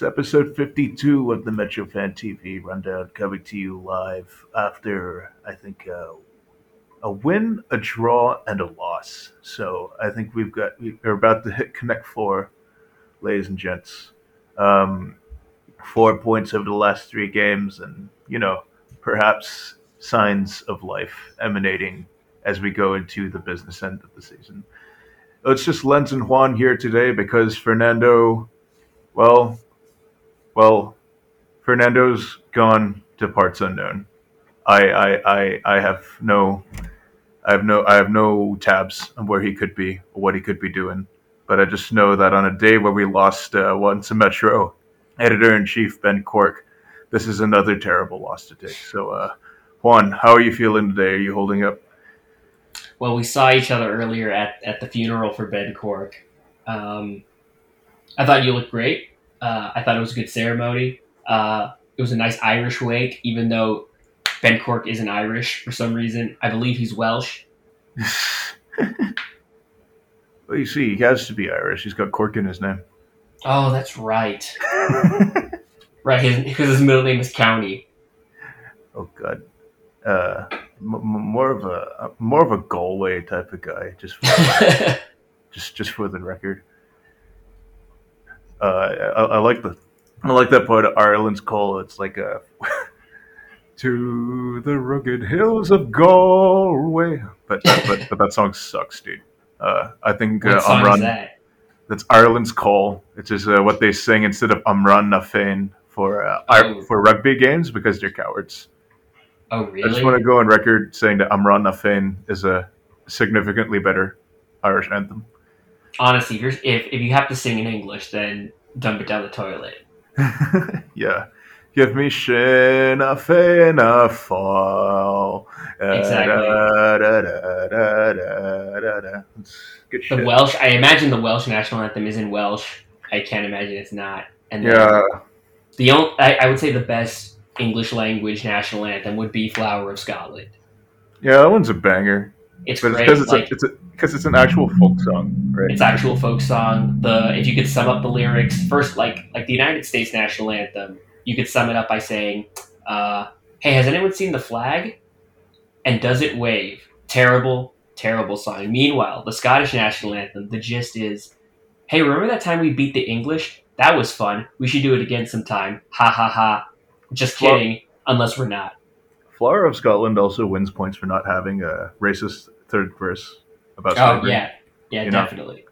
It's episode 52 of the MetroFan TV Rundown, coming to you live after, I think, a win, a draw, and a loss. So I think we're about to hit Connect Four, ladies and gents. 4 points over the last three games, and, you know, perhaps signs of life emanating as we go into the business end of the season. It's just Lenz and Juan here today because Fernando, well, Fernando's gone to parts unknown. I have no tabs on where he could be or what he could be doing. But I just know that on a day where we lost one to Metro editor-in-chief Ben Cork, this is another terrible loss to take. So, Juan, how are you feeling today? Are you holding up? Well, we saw each other earlier at the funeral for Ben Cork. I thought you looked great. I thought it was a good ceremony. It was a nice Irish wake, even though Ben Cork isn't Irish for some reason. I believe he's Welsh. Well, you see, he has to be Irish. He's got Cork in his name. Oh, that's right. Right, because his middle name is County. Oh, God. More of a Galway type of guy, just for the record. I like that part of Ireland's call. It's like a to the rugged hills of Galway, but that song sucks, dude. I think Amran. That's Ireland's call. It's just what they sing instead of Amran na Féin for rugby games because they're cowards. Oh, really? I just want to go on record saying that Amran na Féin is a significantly better Irish anthem. Honestly, if you have to sing in English, then dump it down the toilet. Yeah. Give me Sinn Féin a fall. Exactly. Good shit. Welsh, I imagine the Welsh national anthem is in Welsh. I can't imagine it's not. And yeah. I would say the best English language national anthem would be Flower of Scotland. Yeah, that one's a banger. It's great. Because it's an actual folk song, right? It's actual folk song. If you could sum up the lyrics, first, like the United States national anthem, you could sum it up by saying, hey, has anyone seen the flag? And does it wave? Terrible, terrible song. Meanwhile, the Scottish national anthem, the gist is, hey, remember that time we beat the English? That was fun. We should do it again sometime. Ha, ha, ha. Just kidding, unless we're not. Flower of Scotland also wins points for not having a racist third verse about slavery. Oh, yeah. Yeah, you definitely.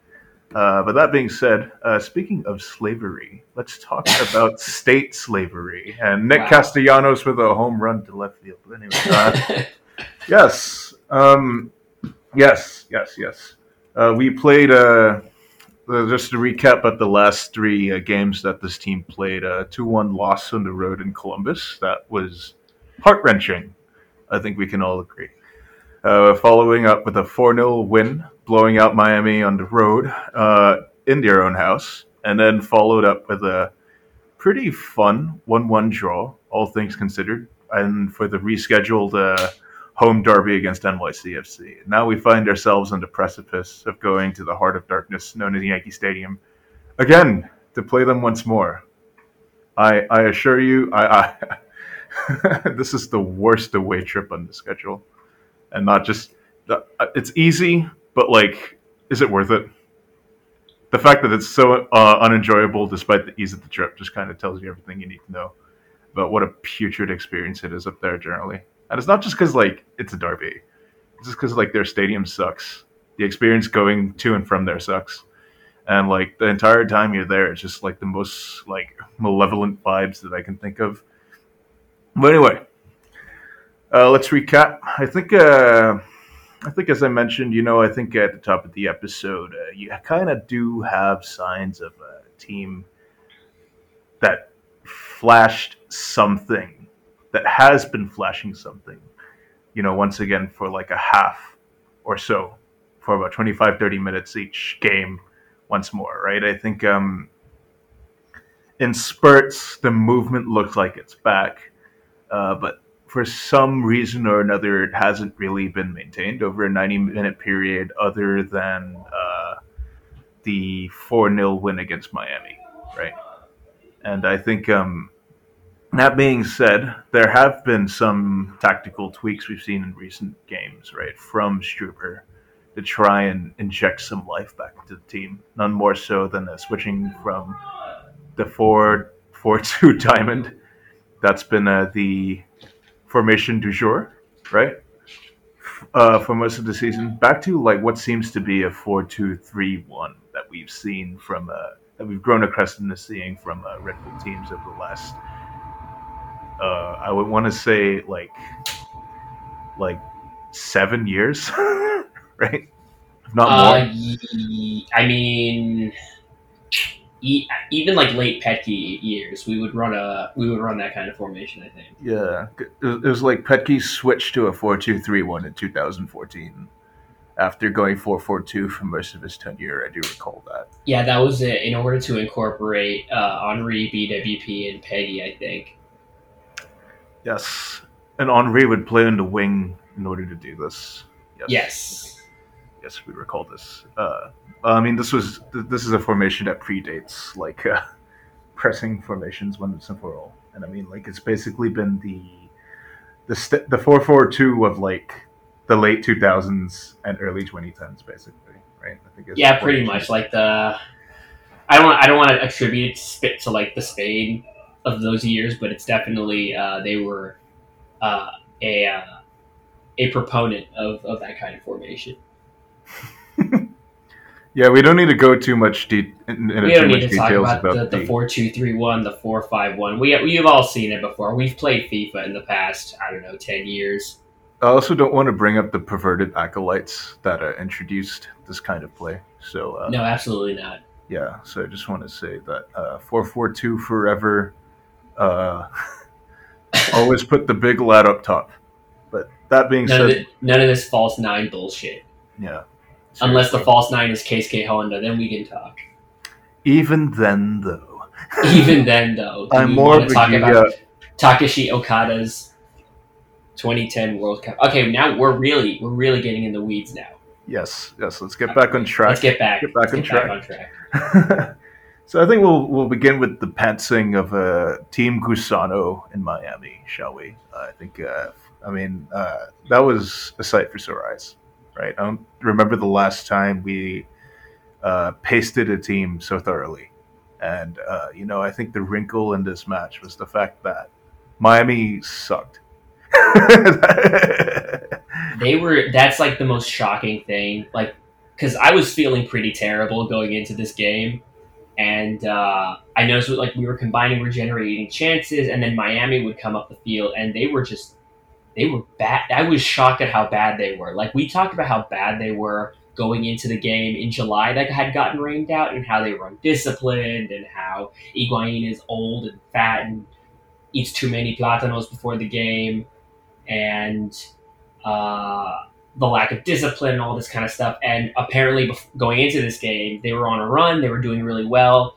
But that being said, speaking of slavery, let's talk about state slavery. And Nick Castellanos with a home run to left field. Anyway, yes. Yes. We played... just to recap at the last three games that this team played, a 2-1 loss on the road in Columbus. That was heart-wrenching. I think we can all agree. Following up with a 4-0 win, blowing out Miami on the road in their own house, and then followed up with a pretty fun 1-1 draw, all things considered, and for the rescheduled home derby against NYCFC. Now we find ourselves on the precipice of going to the heart of darkness known as Yankee Stadium again to play them once more. I assure you, I this is the worst away trip on the schedule, and not just it's easy, but like, is it worth it? The fact that it's so unenjoyable despite the ease of the trip just kind of tells you everything you need to know about what a putrid experience it is up there generally. And it's not just because, like, it's a derby. It's just because, like, their stadium sucks. The experience going to and from there sucks. And, like, the entire time you're there, it's just, like, the most, like, malevolent vibes that I can think of. But anyway, let's recap. I think as I mentioned, you know, I think at the top of the episode, you kind of do have signs of a team that flashed something. That has been flashing something, you know, once again for like a half or so, for about 25-30 minutes each game once more, right? I think in spurts, the movement looks like it's back, but for some reason or another, it hasn't really been maintained over a 90-minute period other than the 4-0 win against Miami, right? And I think that being said, there have been some tactical tweaks we've seen in recent games, right, from Strooper to try and inject some life back into the team. None more so than switching from the 4-4-2 diamond. That's been the formation du jour, right, for most of the season, back to like what seems to be a 4-2-3-1 that we've seen from that we've grown accustomed to seeing from Red Bull teams over the last. I would want to say like 7 years, right? If not more. I mean, even like late Petke years, we would run that kind of formation. I think. Yeah, it was like Petke switched to a 4-2-3-1 in 2014. After going 4-4-2 for most of his tenure, I do recall that. Yeah, that was it. In order to incorporate Henri, BWP, and Peggy, I think. Yes, and Henri would play on the wing in order to do this. Yes, we recall this. I mean, this is a formation that predates like pressing formations once and for all. And I mean, like it's basically been the 4-4-2 of like the late 2000s and early 2010s, basically, right? I think. Yeah, pretty much. Like I don't want to attribute it to like the Spain of those years, but it's definitely they were a proponent of that kind of formation. Yeah, we don't need to go too much details about the 4-2-3-1, the 4-5-1. We've all seen it before. We've played FIFA in the past, I don't know, 10 years. I also don't want to bring up the perverted acolytes that introduced this kind of play. So no, absolutely not. Yeah, so I just want to say that 4-4-2 forever. Always put the big lad up top. But that being said... none of this false nine bullshit. Yeah. Seriously. Unless the false nine is Keisuke Honda, then we can talk. Even then, though. I'm more of talk about Takeshi Okada's 2010 World Cup. Okay, now we're really getting in the weeds now. Yes. Let's get back on track. Let's get back on track. So I think we'll begin with the pantsing of Team Gusano in Miami, shall we? I think, that was a sight for sore eyes, right? I don't remember the last time we pasted a team so thoroughly. And, I think the wrinkle in this match was the fact that Miami sucked. That's like the most shocking thing, like, because I was feeling pretty terrible going into this game, and I noticed like we were combining, we're generating chances, and then Miami would come up the field, and they were bad. I was shocked at how bad they were. Like, we talked about how bad they were going into the game in July that had gotten rained out, and how they were undisciplined, and how Higuain is old and fat and eats too many plátanos before the game, and... the lack of discipline and all this kind of stuff. And apparently going into this game, they were on a run. They were doing really well.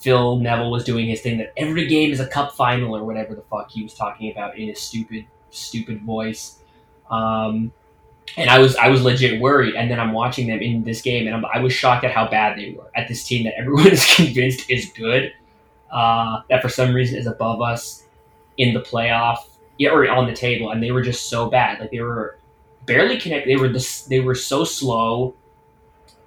Phil Neville was doing his thing that every game is a cup final or whatever the fuck he was talking about in his stupid voice. And I was legit worried. And then I'm watching them in this game, and I was shocked at how bad they were at this team that everyone is convinced is good, that for some reason is above us in the playoff. Yeah, or on the table, and they were just so bad. Like, they were barely connected. They were so slow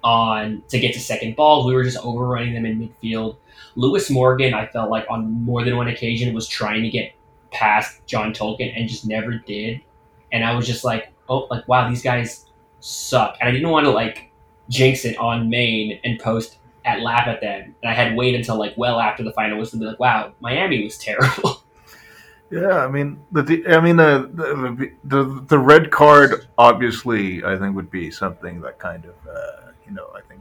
on to get to second ball. We were just overrunning them in midfield. Lewis Morgan, I felt like on more than one occasion, was trying to get past John Tolkin and just never did. And I was just like, oh, like, wow, these guys suck. And I didn't want to like jinx it on Maine and post at laugh at them. And I had waited until like well after the final whistle to be like, wow, Miami was terrible. Yeah, I mean, the red card obviously, I think, would be something that kind of, I think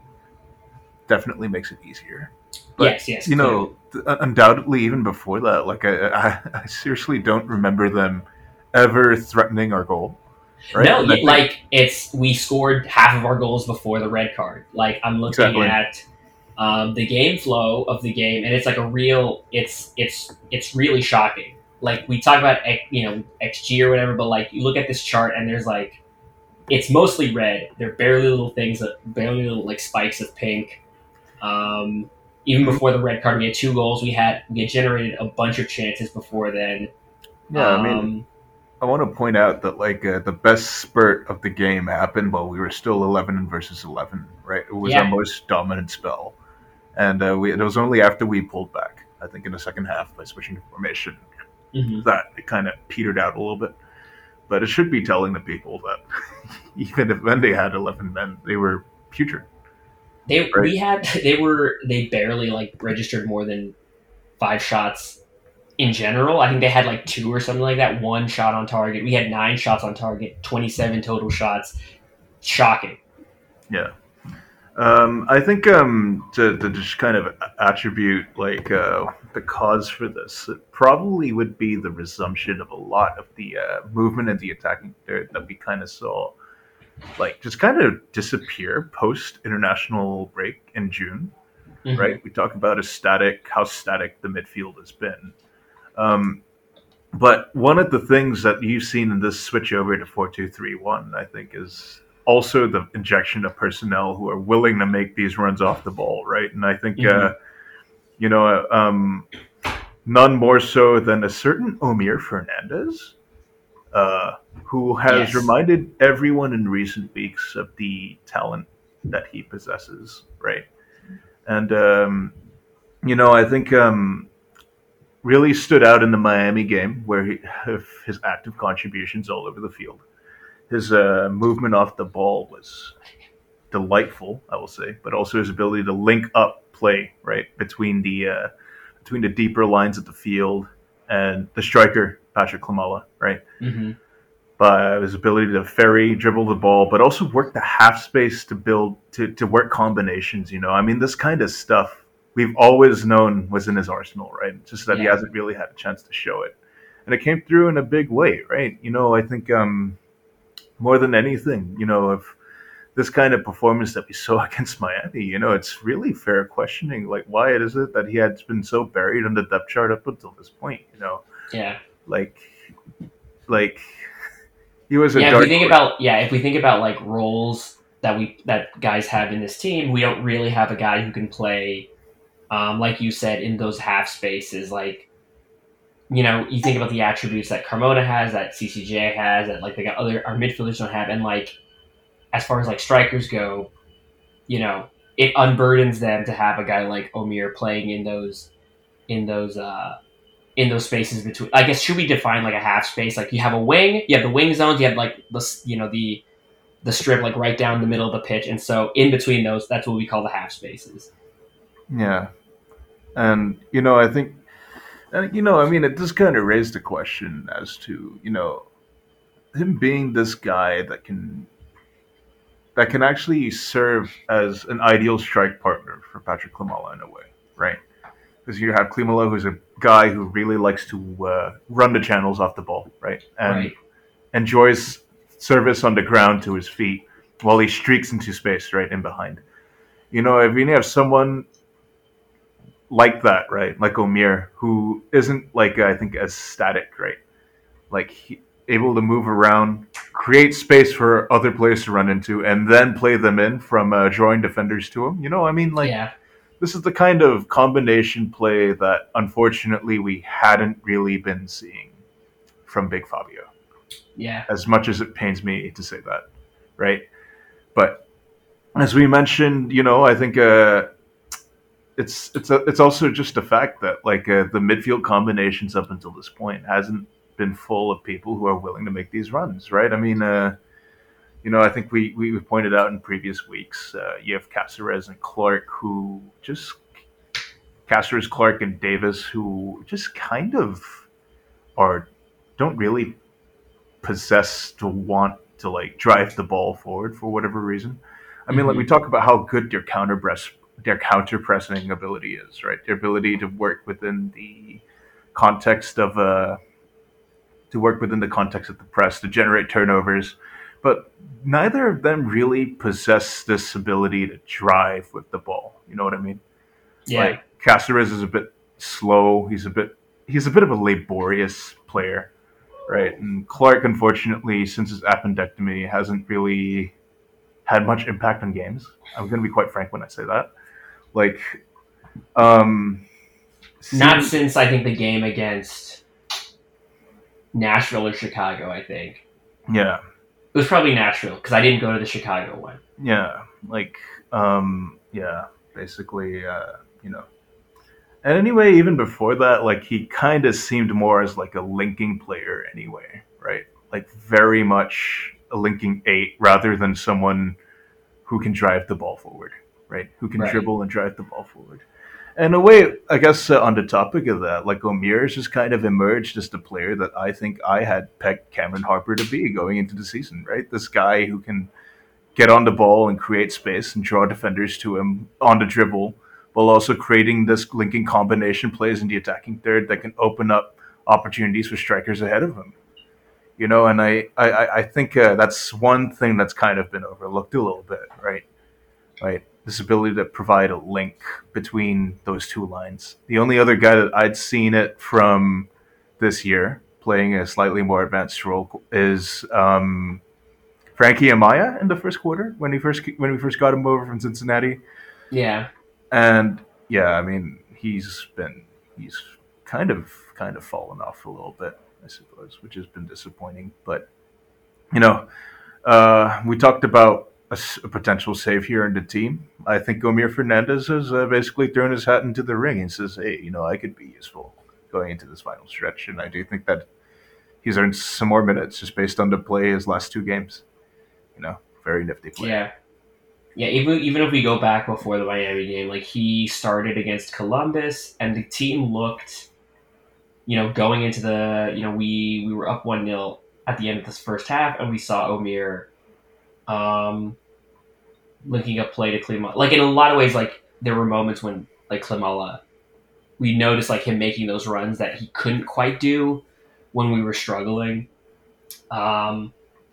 definitely makes it easier. But, yes. You know, undoubtedly, even before that, like I seriously don't remember them ever threatening our goal. Right? No, we scored half of our goals before the red card. Like, I'm looking at. The game flow of the game, and it's like a real. It's really shocking. Like, we talk about, XG or whatever, but, like, you look at this chart and there's, like, it's mostly red. There are barely little spikes of pink. even before the red card, we had two goals. We had generated a bunch of chances before then. Yeah, I mean, I want to point out that the best spurt of the game happened while we were still 11 versus 11, right? It was our most dominant spell. And it was only after we pulled back, I think, in the second half by switching formation, that it kind of petered out a little bit. But it should be telling the people that even if Mendy had 11 men, they were putrid. They barely registered more than 5 shots in general. I think they had 2 or something like that. 1 shot on target. We had 9 shots on target, 27 total shots. Shocking. Yeah. I think to just kind of attribute the cause for this, it probably would be the resumption of a lot of the movement and the attacking third that we kind of saw just kind of disappear post-international break in June, right? We talk about how static the midfield has been. But one of the things that you've seen in this switch over to 4-2-3-1, I think, is also the injection of personnel who are willing to make these runs off the ball, right? And I think, none more so than a certain Omir Fernandez, who has reminded everyone in recent weeks of the talent that he possesses, right? And, I think really stood out in the Miami game where his active contributions all over the field. His movement off the ball was delightful, I will say, but also his ability to link up play right between the deeper lines of the field and the striker Patryk Klimala, right? By his ability to dribble the ball, but also work the half space to build to work combinations. I mean, this kind of stuff we've always known was in his arsenal, right? Just that he hasn't really had a chance to show it, and it came through in a big way, right? I think. More than anything, if this kind of performance that we saw against Miami, it's really fair questioning, why is it that he had been so buried on the depth chart up until this point, Yeah. He was a dark horse. If we think about, roles that guys have in this team, we don't really have a guy who can play, like you said, in those half spaces, you think about the attributes that Carmona has, that CCJ has, that they got other our midfielders don't have, and as far as strikers go, it unburdens them to have a guy like Omir playing in those spaces between. I guess should we define a half space? You have a wing, you have the wing zones, you have the strip right down the middle of the pitch, and so in between those, that's what we call the half spaces. Yeah, and I think. And, I mean, it just kind of raised the question as to, him being this guy that can actually serve as an ideal strike partner for Patryk Klimala in a way, right? Because you have Klimala, who's a guy who really likes to run the channels off the ball, right? And enjoys service on the ground to his feet while he streaks into space, right, in behind. If you have someone... like that, right? Like Omir, who isn't I think as static, right? Able to move around, create space for other players to run into, and then play them in from drawing defenders to him. I mean, this is the kind of combination play that unfortunately we hadn't really been seeing from Big Fabio. Yeah, as much as it pains me to say that, right? But as we mentioned, I think. It's also just a fact that the midfield combinations up until this point hasn't been full of people who are willing to make these runs, right? I mean, I think we pointed out in previous weeks, you have Cásseres and Clark who just Cásseres, Clark, and Davis who just kind of don't really possess the want to drive the ball forward for whatever reason. I mean, we talk about how good your counter-pressing ability is, right? Their ability to work within the context of the press, to generate turnovers. But neither of them really possess this ability to drive with the ball. You know what I mean? Yeah. Cásseres is a bit slow. He's a bit of a laborious player, right? And Clark, unfortunately, since his appendectomy, hasn't really had much impact on games. I'm going to be quite frank when I say that. Not since, I think, the game against Nashville or Chicago, I think. Yeah. It was probably Nashville, because I didn't go to the Chicago one. Yeah, like, basically, you know. And anyway, even before that, like, he kind of seemed more as, like, a linking player anyway, right? Like, very much a linking eight rather than someone who can drive the ball forward, right? Who can dribble and drive the ball forward. And in a way, I guess, on the topic of that, like, Omir's just kind of emerged as the player that I think I had pegged Cameron Harper to be going into the season, right? This guy who can get on the ball and create space and draw defenders to him on the dribble, while also creating this linking combination plays in the attacking third that can open up opportunities for strikers ahead of him. You know, and I think that's one thing that's kind of been overlooked a little bit, right? Right. This ability to provide a link between those two lines. The only other guy that I'd seen it from this year playing a slightly more advanced role is Frankie Amaya in the first quarter when we first got him over from Cincinnati. Yeah. And yeah, I mean, he's kind of fallen off a little bit, I suppose, which has been disappointing. But you know, we talked about a potential save here in the team. I think Omir Fernandez has basically thrown his hat into the ring and says, hey, you know, I could be useful going into this final stretch. And I do think that he's earned some more minutes just based on the play his last two games. You know, very nifty play. Yeah. Yeah, even if we go back before the Miami game, like, he started against Columbus and the team looked, you know, going into the, you know, we were up 1-0 at the end of this first half and we saw Omir linking up play to Klimala. Like, in a lot of ways, like, there were moments when, like, Klimala, we noticed, like, him making those runs that he couldn't quite do when we were struggling.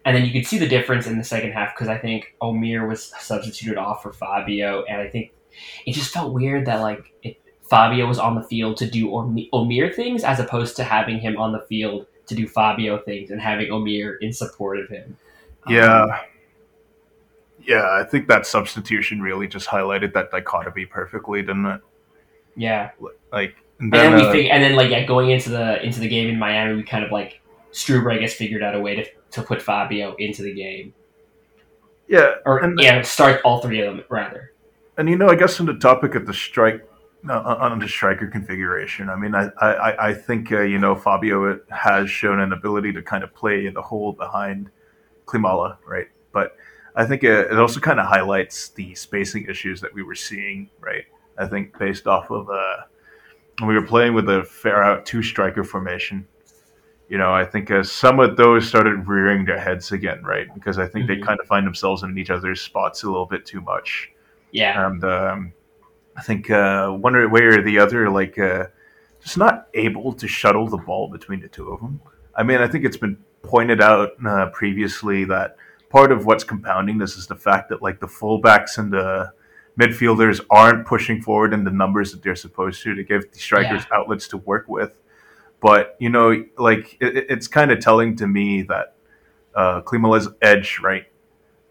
And then you could see the difference in the second half because I think Omir was substituted off for Fabio, and I think it just felt weird that, like, Fabio was on the field to do Omir things as opposed to having him on the field to do Fabio things and having Omir in support of him. Yeah, I think that substitution really just highlighted that dichotomy perfectly, didn't it? Yeah. Like, and then going into the game in Miami, we kind of, like, Strooper, I guess, figured out a way to put Fabio into the game. Yeah. Start all three of them, rather. And, you know, I guess on the topic of the strike, on the striker configuration, I mean, I think, you know, Fabio has shown an ability to kind of play in the hole behind Klimala, right? But I think it also kind of highlights the spacing issues that we were seeing, right? I think based off of we were playing with a fair out two striker formation. You know, I think some of those started rearing their heads again, right? Because I think they kind of find themselves in each other's spots a little bit too much. Yeah. And I think one way or the other, like, just not able to shuttle the ball between the two of them. I mean, I think it's been pointed out previously that part of what's compounding this is the fact that, like, the fullbacks and the midfielders aren't pushing forward in the numbers that they're supposed to give the strikers outlets to work with. But, you know, like, it's kind of telling to me that Klimala's edge, right,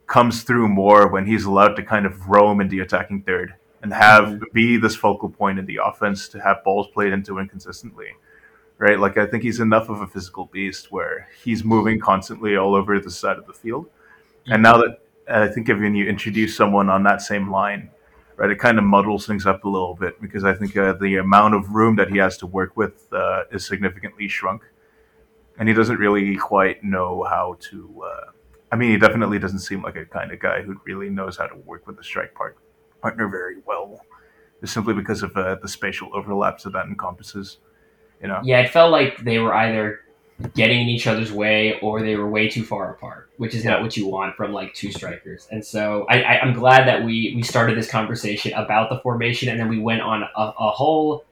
comes through more when he's allowed to kind of roam in the attacking third and be this focal point in the offense to have balls played into him consistently. Right? Like, I think he's enough of a physical beast where he's moving constantly all over the side of the field. And now that I think if you introduce someone on that same line, right, it kind of muddles things up a little bit because I think the amount of room that he has to work with is significantly shrunk. And he doesn't really quite know how to... I mean, he definitely doesn't seem like a kind of guy who really knows how to work with the strike partner very well, just simply because of the spatial overlaps that encompasses. You know? Yeah, it felt like they were either getting in each other's way or they were way too far apart, which is not what you want from, like, two strikers. And so I'm glad that we started this conversation about the formation and then we went on a whole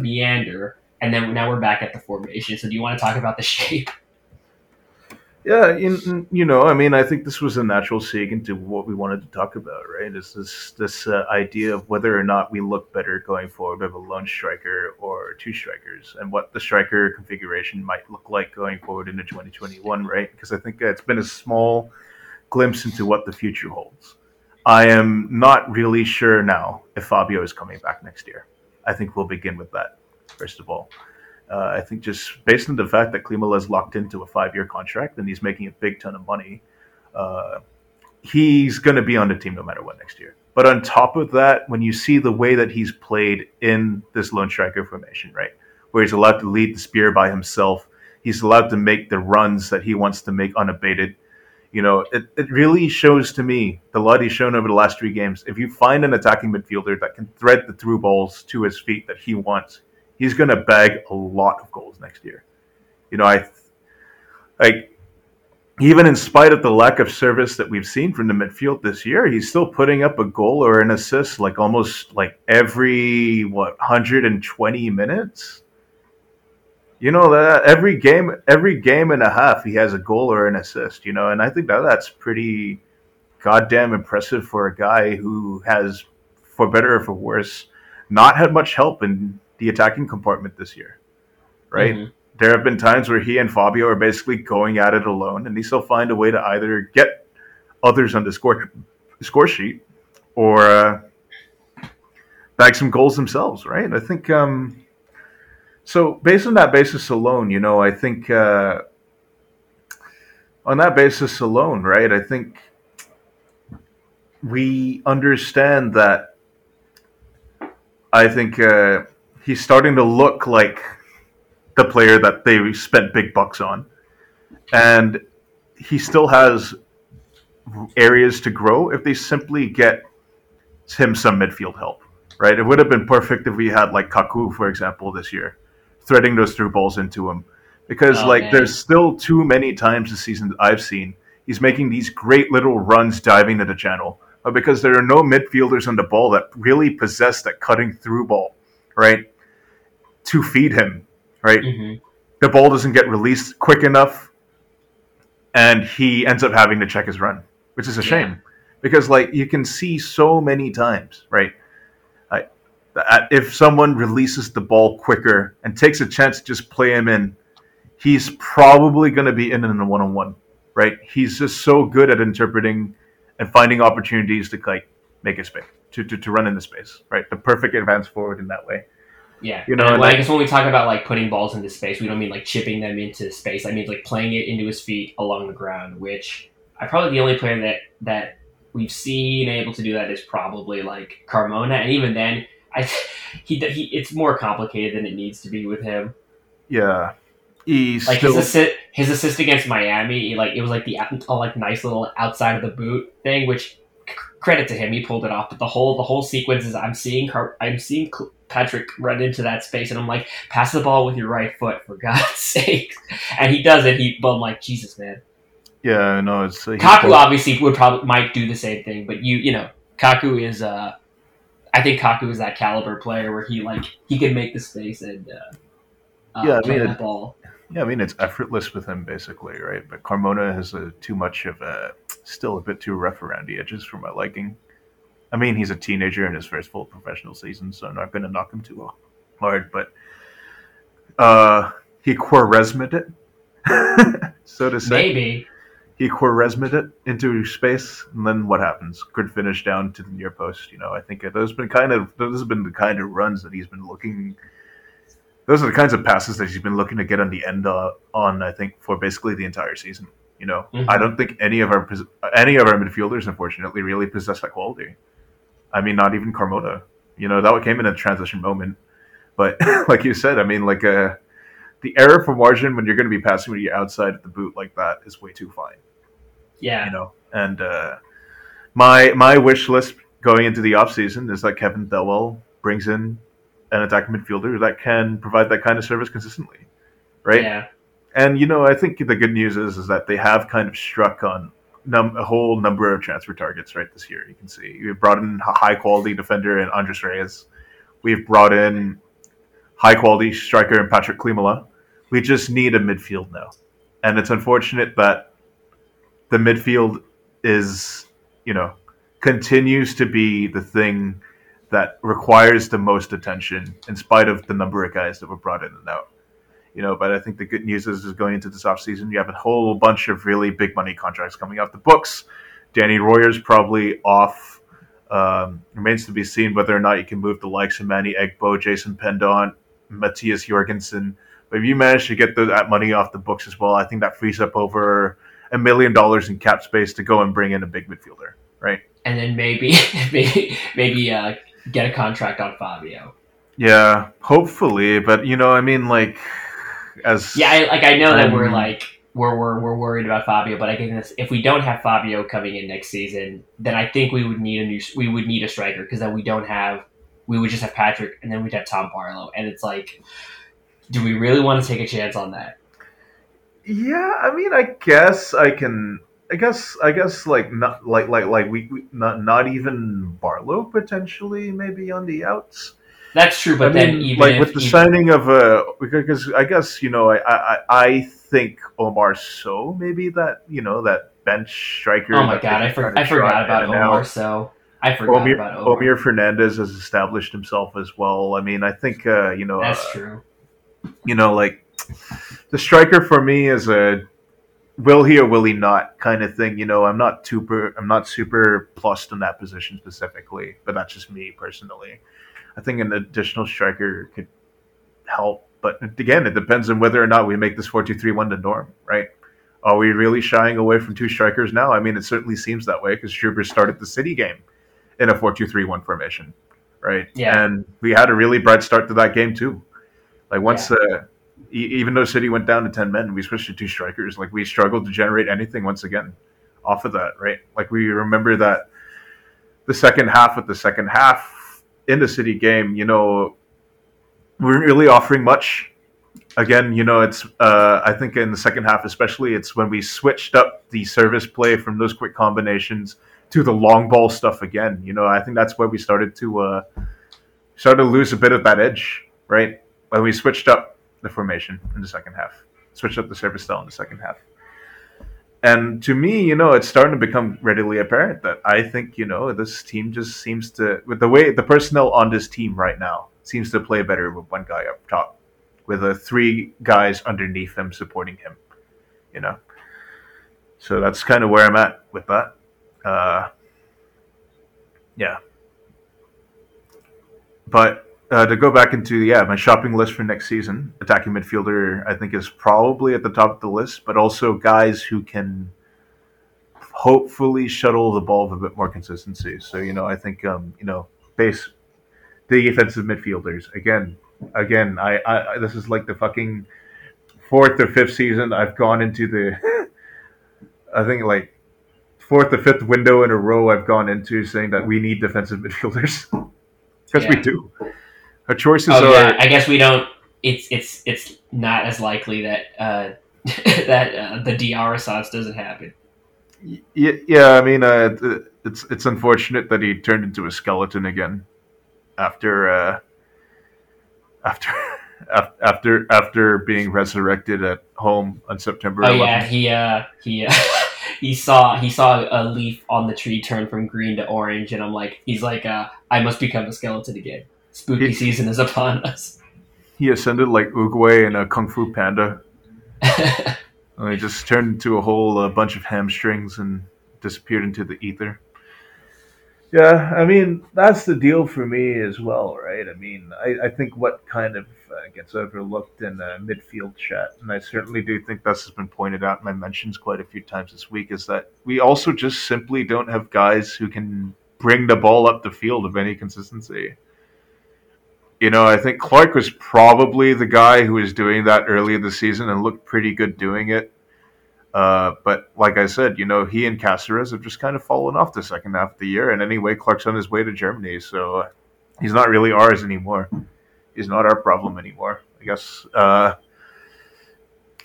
meander and then now we're back at the formation. So do you want to talk about the shape? Yeah, you know, I mean, I think this was a natural segue into what we wanted to talk about, right? Is this idea of whether or not we look better going forward with a lone striker or two strikers, and what the striker configuration might look like going forward into 2021, right? Because I think it's been a small glimpse into what the future holds. I am not really sure now if Fabio is coming back next year. I think we'll begin with that, first of all. I think just based on the fact that Klimala is locked into a 5-year contract and he's making a big ton of money, he's going to be on the team no matter what next year. But on top of that, when you see the way that he's played in this lone striker formation, right, where he's allowed to lead the spear by himself, he's allowed to make the runs that he wants to make unabated. You know, it really shows to me the lot he's shown over the last 3 games. If you find an attacking midfielder that can thread the through balls to his feet that he wants, he's going to bag a lot of goals next year. You know, like even in spite of the lack of service that we've seen from the midfield this year, he's still putting up a goal or an assist like almost like every 120 minutes. You know, that every game and a half, he has a goal or an assist, you know, and I think that's pretty goddamn impressive for a guy who has, for better or for worse, not had much help in the attacking compartment this year, right? Mm-hmm. There have been times where he and Fabio are basically going at it alone, and they still find a way to either get others on the score sheet or bag some goals themselves, right? I think... So based on that basis alone, you know, I think on that basis alone, right, I think we understand that I think he's starting to look like the player that they spent big bucks on. And he still has areas to grow if they simply get him some midfield help, right? It would have been perfect if we had like Kaku, for example, this year, threading those through balls into him, because there's still too many times this season that I've seen he's making these great little runs diving to the channel, but because there are no midfielders on the ball that really possess that cutting through ball, right, to feed him, right, mm-hmm. the ball doesn't get released quick enough, and he ends up having to check his run, which is a shame, because like you can see so many times, right, if someone releases the ball quicker and takes a chance to just play him in, he's probably going to be in a one-on-one, right? He's just so good at interpreting and finding opportunities to like make a space, to run into space, right? The perfect advance forward in that way. Yeah, you know, and like I guess when we talk about like putting balls into space, we don't mean like chipping them into space. I mean like playing it into his feet along the ground, which I'm probably the only player that we've seen able to do that is probably like Carmona, and even then. He it's more complicated than it needs to be with him. Yeah, he's like still... his assist against Miami. It was like the nice little outside of the boot thing. Which credit to him, he pulled it off. But the whole sequence is I'm seeing Patryk run into that space, and I'm like, pass the ball with your right foot for God's sake. And he does it. But I'm like, Jesus, man. Yeah, no, it's Kaku obviously might do the same thing, but you know Kaku is I think Kaku is that caliber player where he can make the space and that ball. Yeah, I mean it's effortless with him basically, right? But Carmona has still a bit too rough around the edges for my liking. I mean he's a teenager in his first full professional season, so I'm not going to knock him too hard. But he Quaresma'd it, so to say. Maybe. He Quaresma'd it into space, and then what happens? Good finish down to the near post. You know, I think those have been the kind of runs that he's been looking. Those are the kinds of passes that he's been looking to get on the end on. I think for basically the entire season. You know, mm-hmm. I don't think any of our midfielders, unfortunately, really possess that quality. I mean, not even Carmona. You know, that came in a transition moment, but like you said, I mean, like the error for margin when you're going to be passing when you're outside of the boot like that is way too fine. Yeah, you know, and my wish list going into the offseason is that Kevin Thelwell brings in an attacking midfielder that can provide that kind of service consistently, right? Yeah, and you know, I think the good news is that they have kind of struck on a whole number of transfer targets right this year. You can see we've brought in a high quality defender in Andres Reyes, we've brought in high quality striker in Patryk Klimala. We just need a midfield now, and it's unfortunate that. The midfield is, you know, continues to be the thing that requires the most attention in spite of the number of guys that were brought in and out. You know, but I think the good news is going into this offseason, you have a whole bunch of really big money contracts coming off the books. Danny Royer's probably off Remains to be seen whether or not you can move the likes of Manny Egbo, Jason Pendant, Matthias Jorgensen. But if you manage to get that money off the books as well, I think that frees up over $1 million in cap space to go and bring in a big midfielder, right? And then maybe get a contract on Fabio. Yeah, hopefully. But I know that we're worried about Fabio, but I guess if we don't have Fabio coming in next season, then I think we would need a striker, because then we would just have Patryk, and then we'd have Tom Barlow, and it's like, do we really want to take a chance on that? Yeah, I mean, not even Barlow potentially, maybe on the outs. That's true, but signing of because I guess I think Omar So, maybe that bench striker. Oh my god, I forgot about Omar So. Omir Fernandez has established himself as well. I mean, I think that's true. The striker for me is a will he or will he not kind of thing. I'm not super plussed on that position specifically, but that's just me personally. I think an additional striker could help. But again, it depends on whether or not we make this 4-2-3-1 the norm, right? Are we really shying away from two strikers now? I mean, it certainly seems that way, because Strooper started the City game in a 4-2-3-1 formation, right? Yeah. And we had a really bright start to that game too. Even though City went down to 10 men, we switched to two strikers. We struggled to generate anything once again off of that, right? We remember that the second half, in the City game, we weren't really offering much. Again, it's I think in the second half especially, it's when we switched up the service play from those quick combinations to the long ball stuff again. I think that's where we started to lose a bit of that edge, right? When we switched up the formation in the second half, switched up the service style in the second half. And to me, it's starting to become readily apparent that I think, this team just seems to, with the way the personnel on this team right now seems to play better with one guy up top, with three guys underneath him supporting him, So that's kind of where I'm at with that. Yeah. But to go back into my shopping list for next season, attacking midfielder, I think, is probably at the top of the list, but also guys who can hopefully shuttle the ball with a bit more consistency. So I think base defensive midfielders again. I this is like the fucking fourth or fifth season I've gone into the I think like fourth or fifth window in a row I've gone into saying that we need defensive midfielders because we do. Our choices are. Yeah. I guess we don't. It's not as likely that that the DR Assance doesn't happen. Yeah. I mean, it's unfortunate that he turned into a skeleton again after being resurrected at home on September 11th. He saw a leaf on the tree turn from green to orange, and he's like, I must become a skeleton again. Spooky season is upon us. He ascended like Higuain in a Kung Fu Panda. And he just turned into a whole bunch of hamstrings and disappeared into the ether. Yeah, I mean, that's the deal for me as well, right? I mean, I think what kind of gets overlooked in midfield chat, and I certainly do think this has been pointed out in my mentions quite a few times this week, is that we also just simply don't have guys who can bring the ball up the field of any consistency. I think Clark was probably the guy who was doing that early in the season and looked pretty good doing it. But like I said, he and Cásseres have just kind of fallen off the second half of the year. And anyway, Clark's on his way to Germany, so he's not really ours anymore. He's not our problem anymore, I guess.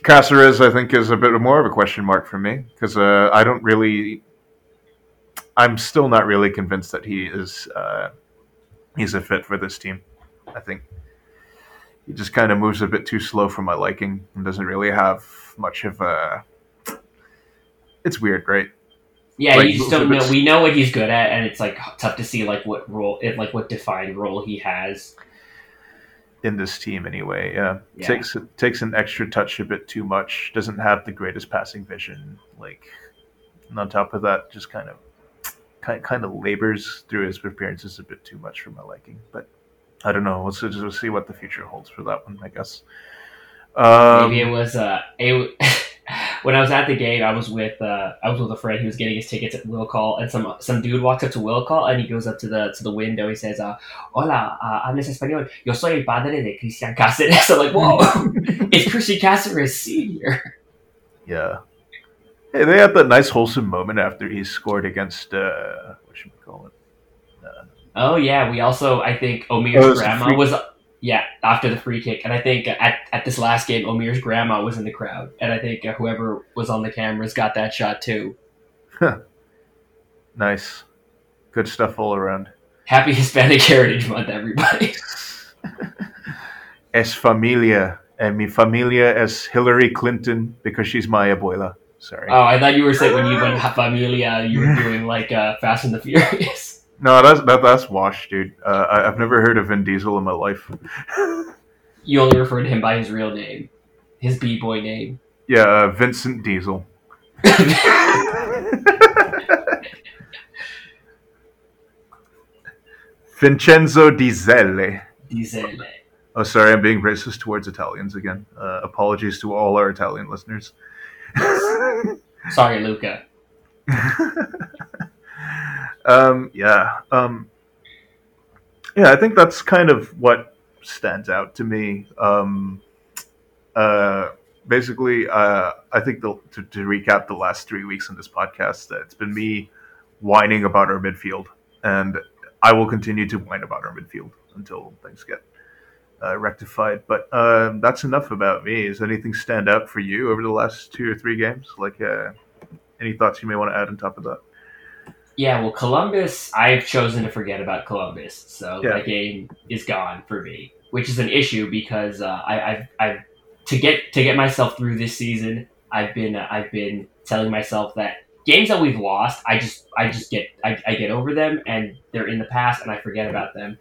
Cásseres, I think, is a bit more of a question mark for me, because I'm still not really convinced that he's a fit for this team. I think he just kind of moves a bit too slow for my liking and doesn't really have much of a... It's weird, right? Yeah, you just don't know. We know what he's good at, and it's tough to see what defined role he has in this team anyway. Yeah. Takes an extra touch a bit too much. Doesn't have the greatest passing vision. And on top of that, just kind of kind of labors through his appearances a bit too much for my liking. But I don't know. We'll see what the future holds for that one, I guess. Maybe it was when I was at the game, I was with a friend who was getting his tickets at Will Call, and some dude walks up to Will Call, and he goes up to the window. He says, "Hola, hables español. Yo soy el padre de Cristian Cásseres." I'm like, whoa, it's Cristian Cásseres Senior. Yeah. Hey, they had that nice wholesome moment after he scored against what should we call it? Oh yeah, we also I think Omir's grandma was. Yeah, after the free kick. And I think at this last game, Omir's grandma was in the crowd. And I think whoever was on the cameras got that shot too. Huh. Nice. Good stuff all around. Happy Hispanic Heritage Month, everybody. Es familia. And mi familia es Hillary Clinton because she's my abuela. Sorry. Oh, I thought you were saying when you went familia, you were doing like Fast and the Furious. No, that's washed, dude. I've never heard of Vin Diesel in my life. You only refer to him by his real name, his b-boy name. Yeah, Vincent Diesel. Vincenzo Diesel. Diesel. Oh, sorry, I'm being racist towards Italians again. Apologies to all our Italian listeners. Sorry, Luca. I think that's kind of what stands out to me. I think to recap the last 3 weeks in this podcast, it's been me whining about our midfield, and I will continue to whine about our midfield until things get rectified. But that's enough about me. Does anything stand out for you over the last 2 or 3 games? Like any thoughts you may want to add on top of that? Yeah, well, Columbus, I've chosen to forget about Columbus, so yeah. That game is gone for me, which is an issue because to get myself through this season, I've been telling myself that games that we've lost, I get over them and they're in the past and I forget about them.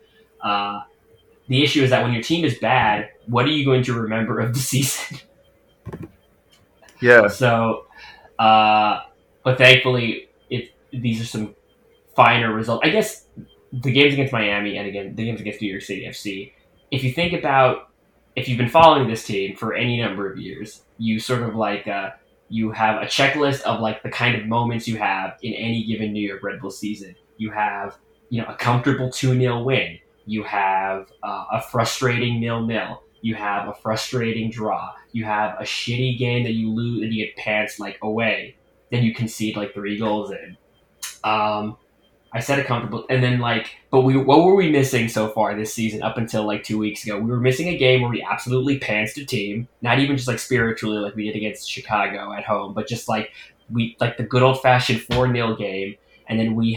The issue is that when your team is bad, what are you going to remember of the season? Yeah. So, but thankfully. These are some finer results. I guess the games against Miami and, again, the games against New York City FC, if you think about, if you've been following this team for any number of years, you sort of like, you have a checklist of like the kind of moments you have in any given New York Red Bull season. You have, a comfortable 2-0 win. You have a frustrating 0-0. You have a frustrating draw. You have a shitty game that you lose and you get pants like away. Then you concede like 3 goals in. I said a comfortable, and then what were we missing so far this season up until like 2 weeks ago? We were missing a game where we absolutely pantsed a team, not even just like spiritually like we did against Chicago at home, but just like the good old fashioned 4-0 game. And then we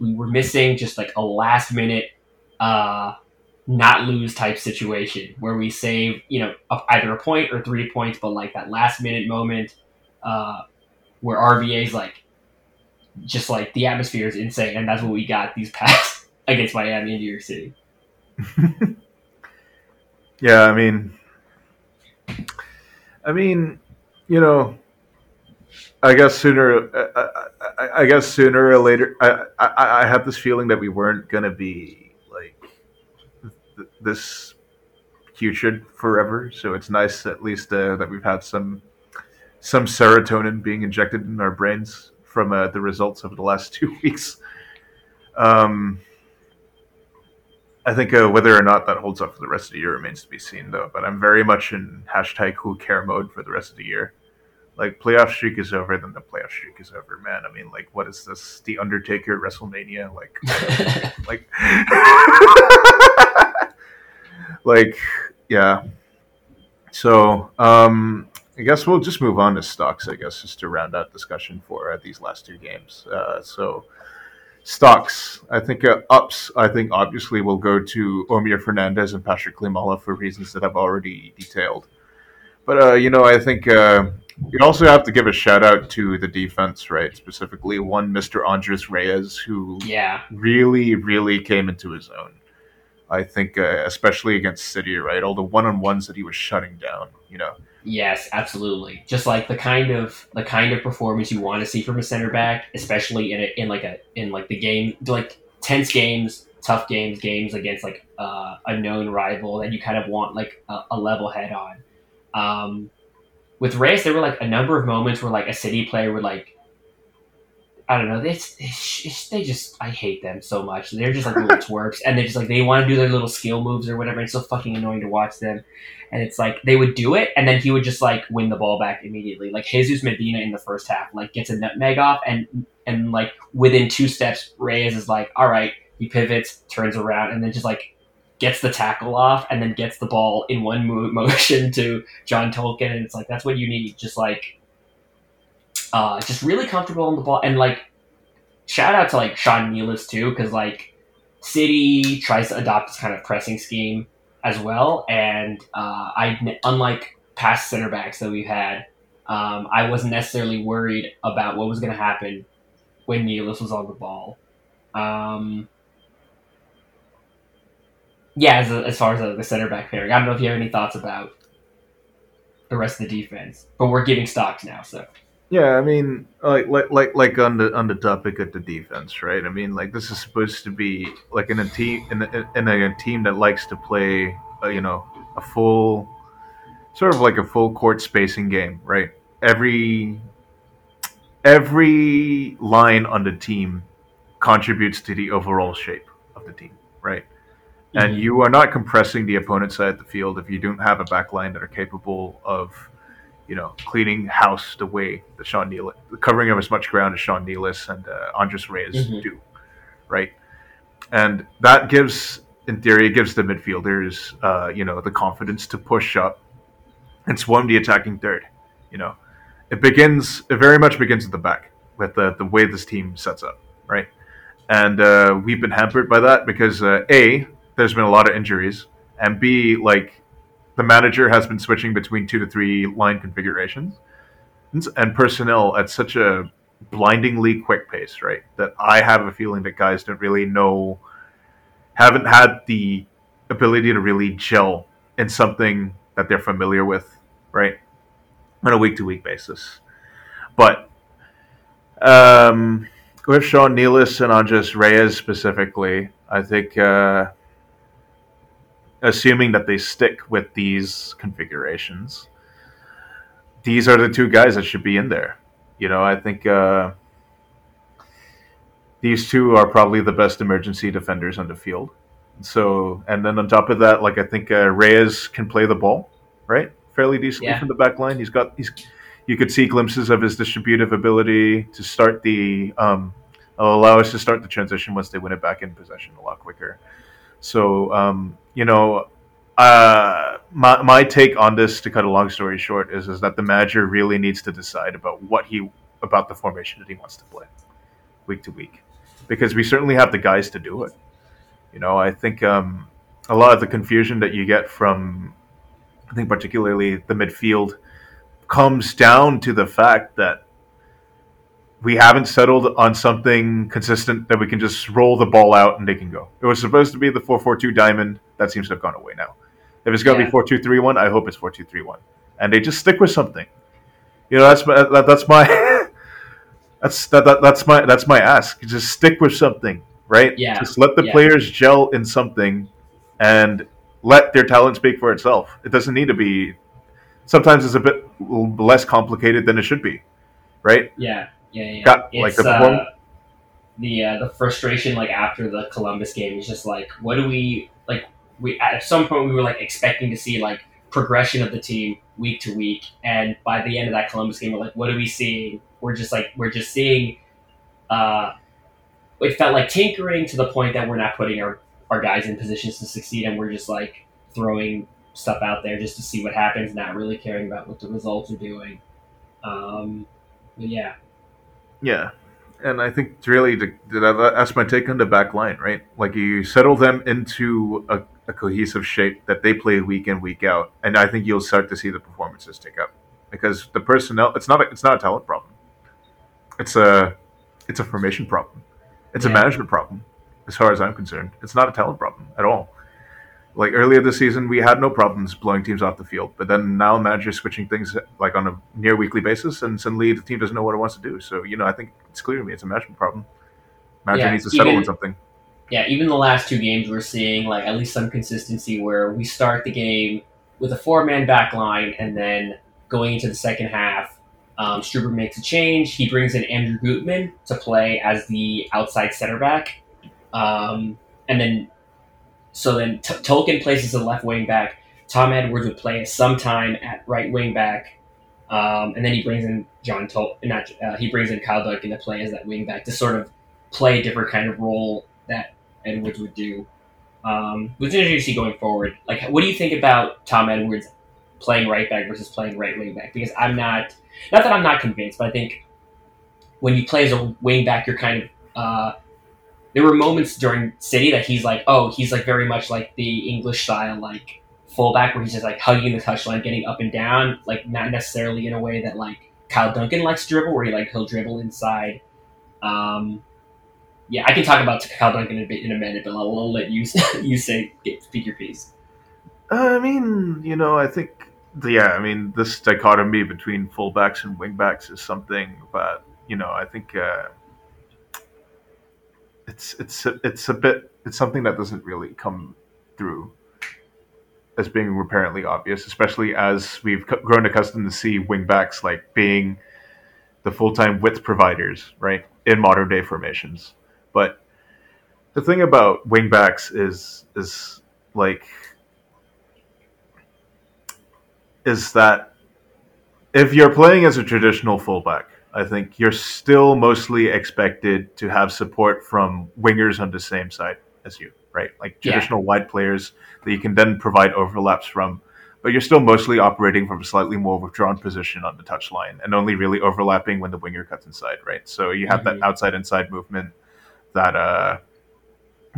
were missing just like a last minute, not lose type situation where we save, either a point or 3 points, but like that last minute moment, where RVA's like, just like the atmosphere is insane, and that's what we got these past against Miami and New York City. Yeah, I mean, I guess sooner or later, I have this feeling that we weren't gonna be like this putrid forever. So it's nice at least that we've had some serotonin being injected in our brains from the results over the last 2 weeks. I think whether or not that holds up for the rest of the year remains to be seen, though. But I'm very much in #whocare mode for the rest of the year. Like, playoff streak is over, then the playoff streak is over, man. I mean, like, what is this? The Undertaker at WrestleMania? Like, yeah. So, I guess we'll just move on to stocks, I guess, just to round out discussion for these last 2 games. So stocks, I think ups, I think obviously will go to Omir Fernandez and Patryk Klimala for reasons that I've already detailed. But, I think you also have to give a shout out to the defense, right? Specifically one Mr. Andres Reyes, who really, really came into his own. I think especially against City, right? All the one-on-ones that he was shutting down, Yes, absolutely. Just like the kind of performance you want to see from a center back, especially in the game, like tense games, tough games, games against like a known rival that you kind of want like a level head on. With Reyes, there were like a number of moments where like a City player would like, I don't know, I hate them so much. They're just like little twerps, and they want to do their little skill moves or whatever. It's so fucking annoying to watch them. And it's like, they would do it, and then he would just like win the ball back immediately. Like Jesus Medina in the first half, like gets a nutmeg off, and like within 2 steps, Reyes is like, all right, he pivots, turns around, and then just like gets the tackle off, and then gets the ball in one motion to John Tolkin. And it's like, that's what you need. Just like, just really comfortable on the ball, and like shout out to like Sean Nealis too, because like City tries to adopt this kind of pressing scheme as well, and I unlike past center backs that we've had, I wasn't necessarily worried about what was going to happen when Nealis was on the ball. As far as the center back pairing, I don't know if you have any thoughts about the rest of the defense, but we're giving stocks now, so. Yeah, I mean, like on the topic of the defense, right? I mean, like this is supposed to be like in a team that likes to play, a full sort of like a full court spacing game, right? Every line on the team contributes to the overall shape of the team, right? Mm-hmm. And you are not compressing the opponent side of the field if you don't have a back line that are capable of, cleaning house the way that Sean Nealis, covering up as much ground as Sean Nealis and Andres Reyes do, right? And that gives, in theory, it gives the midfielders, the confidence to push up and swarm the attacking third. It very much begins at the back with the way this team sets up, right? And we've been hampered by that because A, there's been a lot of injuries, and B, like, the manager has been switching between 2 to 3 line configurations and personnel at such a blindingly quick pace, right? That I have a feeling that guys don't really know, haven't had the ability to really gel in something that they're familiar with, right? On a week-to-week basis. But with Sean Nealis and Andres Reyes specifically, I think... assuming that they stick with these configurations, these are the two guys that should be in there. I think these two are probably the best emergency defenders on the field. So, and then on top of that, like I think Reyes can play the ball, right? Fairly decently from the back line. You could see glimpses of his distributive ability to start allow us to start the transition once they win it back in possession a lot quicker. So, my take on this, to cut a long story short, is that the manager really needs to decide about the formation that he wants to play week to week, because we certainly have the guys to do it. I think a lot of the confusion that you get from, I think particularly the midfield, comes down to the fact that we haven't settled on something consistent that we can just roll the ball out and they can go. It was supposed to be the 4-4-2 diamond. That seems to have gone away now. If it's going to be 4-2-3-1, I hope it's 4-2-3-1. And they just stick with something. That's my ask. Just stick with something, right? Yeah. Just let the players gel in something and let their talent speak for itself. It doesn't need to be. Sometimes it's a bit less complicated than it should be, right? Yeah. Yeah. Got, like, it's, the frustration like after the Columbus game is just like, what do we like? We at some point we were like expecting to see like progression of the team week to week, and by the end of that Columbus game, we're like, what are we seeing? We're just seeing. It felt like tinkering to the point that we're not putting our guys in positions to succeed, and we're just like throwing stuff out there just to see what happens, not really caring about what the results are doing. Yeah, and I think really that's my take on the back line, right? Like you settle them into a cohesive shape that they play week in, week out, and I think you'll start to see the performances tick up because the personnel. It's not a talent problem. It's a formation problem. It's a management problem, as far as I'm concerned. It's not a talent problem at all. Like earlier this season, we had no problems blowing teams off the field, but then now managers switching things like on a near weekly basis, and suddenly the team doesn't know what it wants to do. So, you know, I think it's clear to me it's a management problem. Manager needs to settle with something. Yeah, even the last two games we're seeing like at least some consistency where we start the game with a four-man back line, and then going into the second half, Strooper makes a change. He brings in Andrew Gutman to play as the outside center back, and then Tolkin plays as a left wing back. Tom Edwards would play sometime at right wing back, and then he brings in he brings in Kyle Duncan to play as that wing back to sort of play a different kind of role that Edwards would do. What's interesting to see going forward? Like, what do you think about Tom Edwards playing right back versus playing right wing back? Because I'm not convinced, but I think when you play as a wing back, you're kind of there were moments during City that he's very much like the English style like fullback where he's just like hugging the touchline, getting up and down, like not necessarily in a way that like Kyle Duncan likes to dribble, where he'll dribble inside. Yeah, I can talk about Kyle Duncan a bit in a minute, but I'll let you speak your piece. I mean, you know, I think, this dichotomy between fullbacks and wingbacks is something that, you know, I think it's something that doesn't really come through as being apparently obvious, especially as we've grown accustomed to see wingbacks like being the full-time width providers, right, in modern-day formations. But the thing about wingbacks is that if you're playing as a traditional fullback, I think you're still mostly expected to have support from wingers on the same side as you, right? Like traditional wide players that you can then provide overlaps from, but you're still mostly operating from a slightly more withdrawn position on the touchline and only really overlapping when the winger cuts inside, right? So you have that outside-inside movement that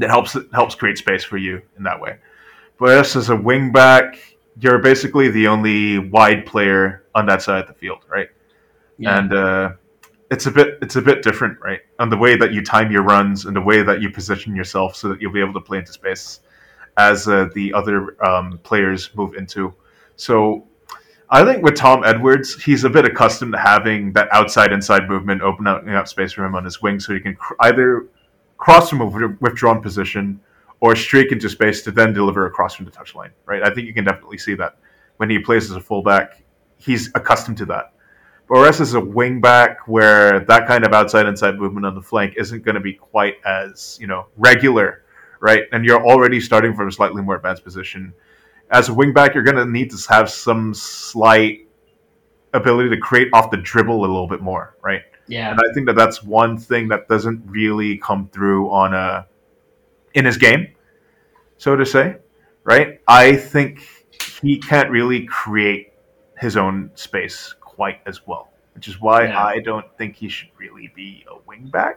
helps create space for you in that way. Whereas as a wing back, you're basically the only wide player on that side of the field, right? Yeah. And it's a bit different, right? On the way that you time your runs and the way that you position yourself so that you'll be able to play into space as the other players move into. So I think with Tom Edwards, he's a bit accustomed to having that outside-inside movement opening up space for him on his wing, so he can either cross from a withdrawn position or streak into space to then deliver across from the touchline, right? I think you can definitely see that. When he plays as a fullback, he's accustomed to that. Whereas as a wing back, where that kind of outside-inside movement on the flank isn't going to be quite as, you know, regular, right? And you're already starting from a slightly more advanced position. As a wing back, you're going to need to have some slight ability to create off the dribble a little bit more, right? Yeah. And I think that that's one thing that doesn't really come through in his game, so to say, right? I think he can't really create his own space quite as well, which is why I don't think he should really be a wingback.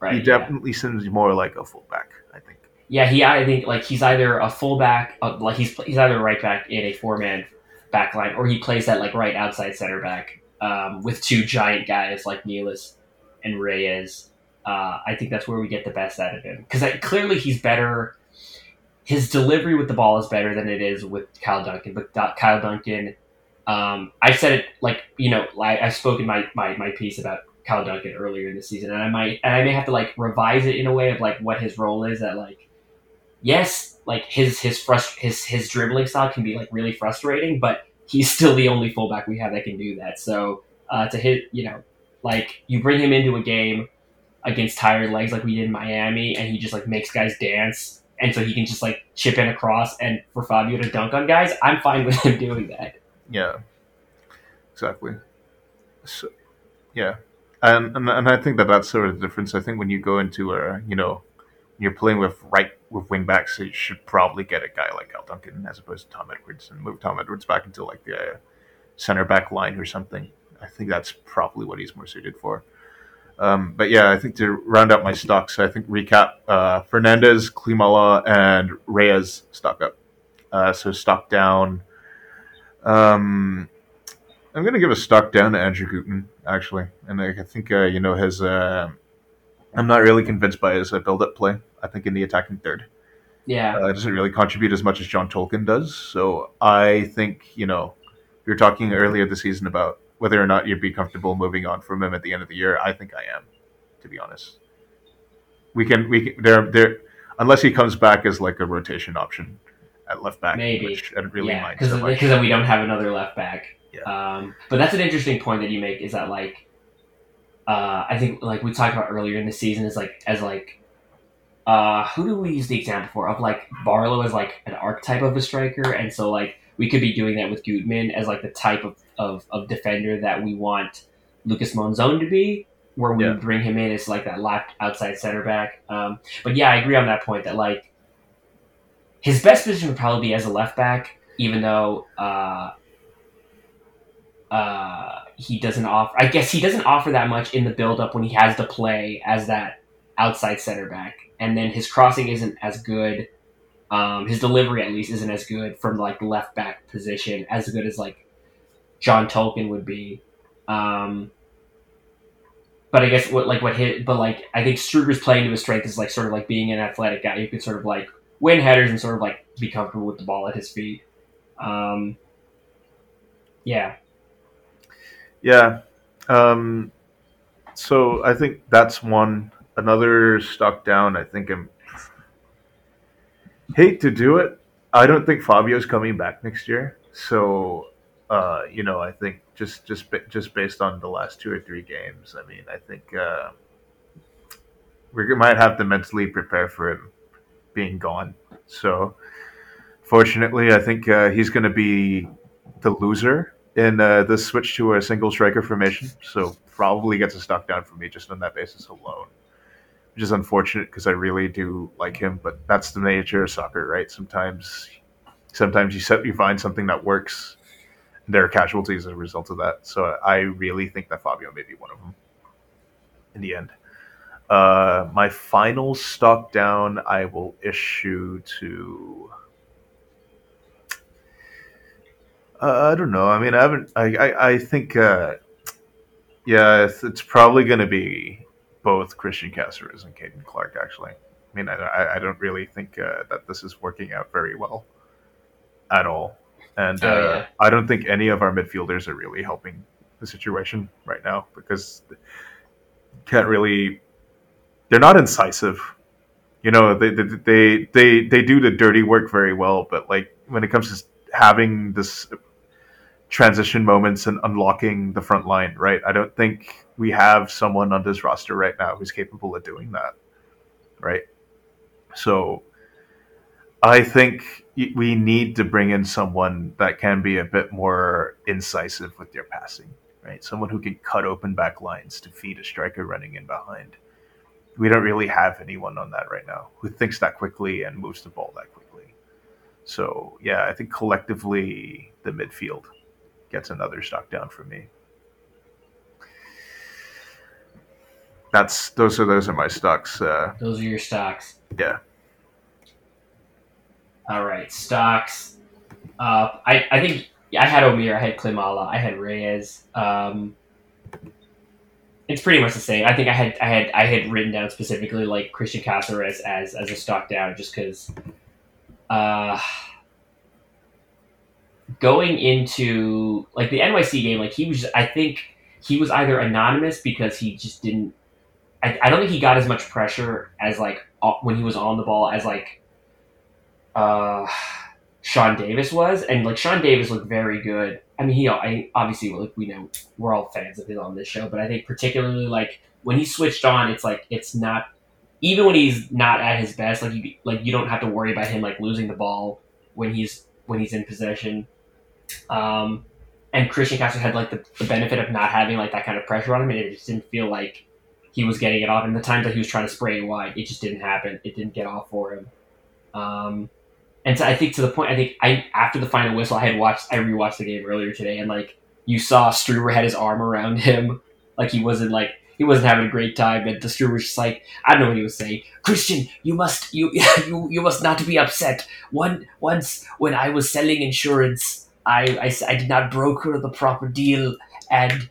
Right, he definitely seems more like a fullback, I think. Yeah, I think like he's either a fullback, like he's either a right back in a four-man back line, or he plays that like right outside center back with two giant guys like Nealis and Reyes. I think that's where we get the best out of him. Because clearly he's better. His delivery with the ball is better than it is with Kyle Duncan. But Kyle Duncan, I said it like, you know, I spoke in my piece about Kyle Duncan earlier in the season. And I may have to like revise it in a way of like what his role is. That like, yes, like his dribbling style can be like really frustrating, but he's still the only fullback we have that can do that. So to hit, you know, like you bring him into a game against tired legs like we did in Miami, and he just like makes guys dance, and so he can just like chip in across and for Fabio to dunk on guys. I'm fine with him doing that. Yeah, exactly. So, yeah, and I think that that's sort of the difference. I think when you go into you're playing with wing backs, so you should probably get a guy like Kyle Duncan as opposed to Tom Edwards and move Tom Edwards back into like the center back line or something. I think that's probably what he's more suited for. But yeah, I think to round out my stocks, I think recap Fernandez, Klimala, and Reyes stock up. So stock down. I'm going to give a stock down to Andrew Gutman, actually. And I think, I'm not really convinced by his build-up play. I think in the attacking third, Yeah. Doesn't really contribute as much as John Tolkin does. So I think, you know, we were talking earlier this season about whether or not you'd be comfortable moving on from him at the end of the year. I think I am, to be honest. We can there unless he comes back as like a rotation option at left back, maybe, which I don't really mind so much. Because then we don't have another left back. Yeah. But that's an interesting point that you make, is that like I think like we talked about earlier in the season is like as like who do we use the example for of like Barlow as like an archetype of a striker, and so like we could be doing that with Gutman as like the type of defender that we want Lucas Monzon to be, where we bring him in as like that left outside center back. But yeah, I agree on that point that like his best position would probably be as a left back, even though he doesn't offer that much in the build up when he has to play as that outside center back. And then his crossing isn't as good. His delivery at least isn't as good from like left back position, as good as like John Tolkin would be. But I guess I think Strooper's playing to his strength is like sort of like being an athletic guy who could sort of like win headers and sort of like be comfortable with the ball at his feet. So I think that's one. Another stock down, I think I'm hate to do it. I don't think Fabio's coming back next year. So, you know, I think just based on the last two or three games, I mean, I think we might have to mentally prepare for him being gone. So, fortunately, I think he's going to be the loser in this switch to a single striker formation. So, probably gets a stock down for me just on that basis alone, which is unfortunate because I really do like him, but that's the nature of soccer, right? Sometimes you find something that works, and there are casualties as a result of that. So I really think that Fabio may be one of them in the end. My final stock down I will issue to... I don't know. I mean, I haven't... I think... it's probably going to be... both Cristian Cásseres and Caden Clark, actually. I mean, I don't really think that this is working out very well at all. And I don't think any of our midfielders are really helping the situation right now, because they're not incisive. You know, they do the dirty work very well, but like when it comes to having this transition moments and unlocking the front line, right? I don't think we have someone on this roster right now who's capable of doing that, right? So I think we need to bring in someone that can be a bit more incisive with their passing, right? Someone who can cut open back lines to feed a striker running in behind. We don't really have anyone on that right now who thinks that quickly and moves the ball that quickly. So yeah, I think collectively the midfield gets another stock down for me. Those are my stocks. Those are your stocks. Yeah. All right, stocks. I think I had Omir, I had Klimala, I had Reyes. It's pretty much the same. I think I had written down specifically like Cristian Cásseres as a stock down, just because. Going into like the NYC game, like I think he was either anonymous because he just didn't. I don't think he got as much pressure as like when he was on the ball as like Sean Davis was, and like Sean Davis looked very good. I mean, obviously like we know we're all fans of him on this show, but I think particularly like when he switched on, it's like it's not even when he's not at his best. Like you don't have to worry about him like losing the ball when he's in possession. And Cristian Cásseres had like the benefit of not having like that kind of pressure on him, and it just didn't feel like he was getting it off. And the times that he was trying to spray it wide, it just didn't happen. It didn't get off for him. And so I think to the point, after the final whistle, I rewatched the game earlier today, and like you saw Strooper had his arm around him, like he wasn't having a great time, and the Strooper was just like, I don't know what he was saying. Cristian, you must not be upset. Once when I was selling insurance, I did not broker the proper deal, and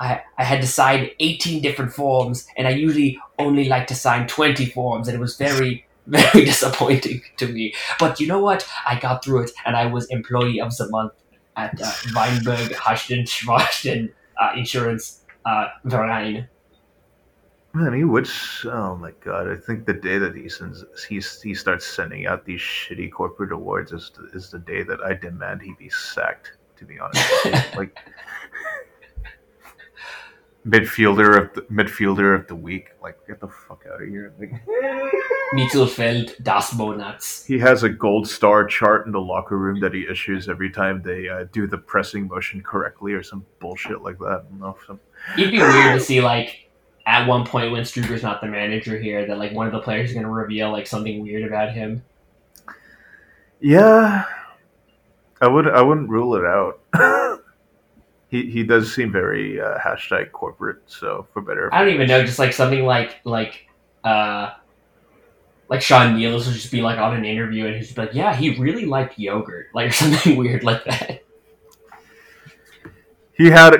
I had to sign 18 different forms, and I usually only like to sign 20 forms, and it was very very disappointing to me. But you know what? I got through it, and I was Employee of the Month at Weinberg, Harshden, Schwarzen Insurance, Verein. Man, he would. Oh my god! I think the day that he starts sending out these shitty corporate awards is the day that I demand he be sacked. To be honest, like midfielder of the week. Like, get the fuck out of here! Like, Mittelfeld das Monats. He has a gold star chart in the locker room that he issues every time they do the pressing motion correctly or some bullshit like that. I don't know. It'd be weird to see, like, at one point when Strooper's not the manager here, that, like, one of the players is going to reveal, like, something weird about him. Yeah. I wouldn't rule it out. he does seem very hashtag corporate, so for better. I don't even know, just, like, something like Sean Nealis would just be, like, on an interview and he's just be like, yeah, he really liked yogurt, like, or something weird like that. He had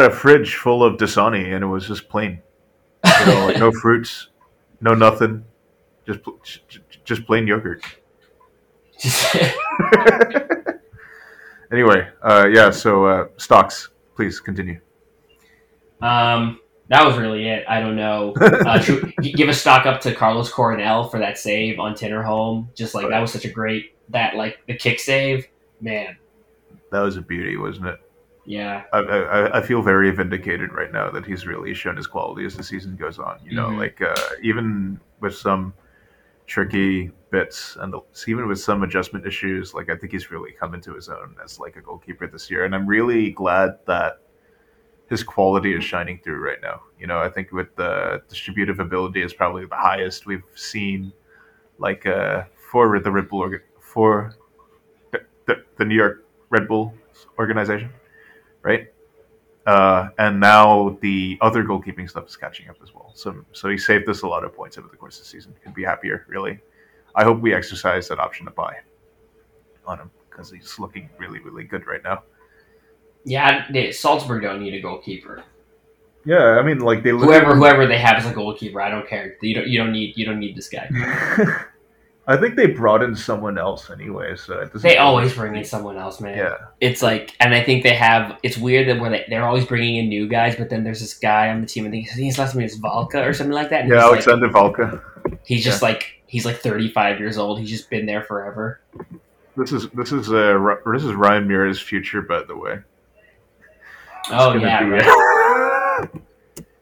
a fridge full of Dasani and it was just plain, you know, like, no fruits, no nothing, just plain yogurt. Anyway, yeah. So stocks, please continue. That was really it. I don't know. Give a stock up to Carlos Cornell for that save on Tinnerholm. Just like, that was such a great, that, like, the kick save, man. That was a beauty, wasn't it? Yeah. I feel very vindicated right now that he's really shown his quality as the season goes on. You know, like, even with some tricky bits and even with some adjustment issues, like, I think he's really come into his own as, like, a goalkeeper this year. And I'm really glad that his quality is shining through right now. You know, I think with the distributive ability is probably the highest we've seen, like, for the Red Bull, for the New York Red Bull organization, right? And now the other goalkeeping stuff is catching up as well. So he saved us a lot of points over the course of the season. Could be happier, really. I hope we exercise that option to buy on him, because he's looking really, really good right now. Yeah, Salzburg don't need a goalkeeper. Yeah, I mean, like, they whoever they have as a goalkeeper, I don't care. You don't need this guy. I think they brought in someone else anyway, so they always bring in someone else, man. Yeah, it's like, and I think they have. It's weird that they're always bringing in new guys, but then there's this guy on the team, and I think his last name is Valka or something like that. And yeah, Alexander, like, Valka. He's just like, he's like 35 years old. He's just been there forever. This is Ryan Mira's future, by the way. It's right.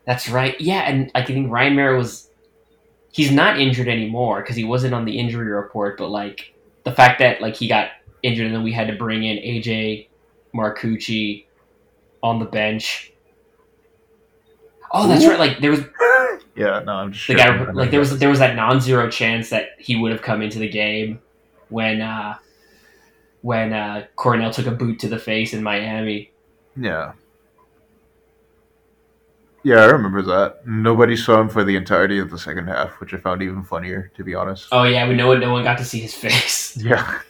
That's right. Yeah, and I think Ryan Mira was. He's not injured anymore because he wasn't on the injury report, but, like, the fact that, like, he got injured and then we had to bring in AJ Marcucci on the bench. Oh, that's right. Like, there was there was that non-zero chance that he would have come into the game when Cornell took a boot to the face in Miami. Yeah. Yeah, I remember that. Nobody saw him for the entirety of the second half, which I found even funnier, to be honest. Oh yeah, no one got to see his face. Yeah,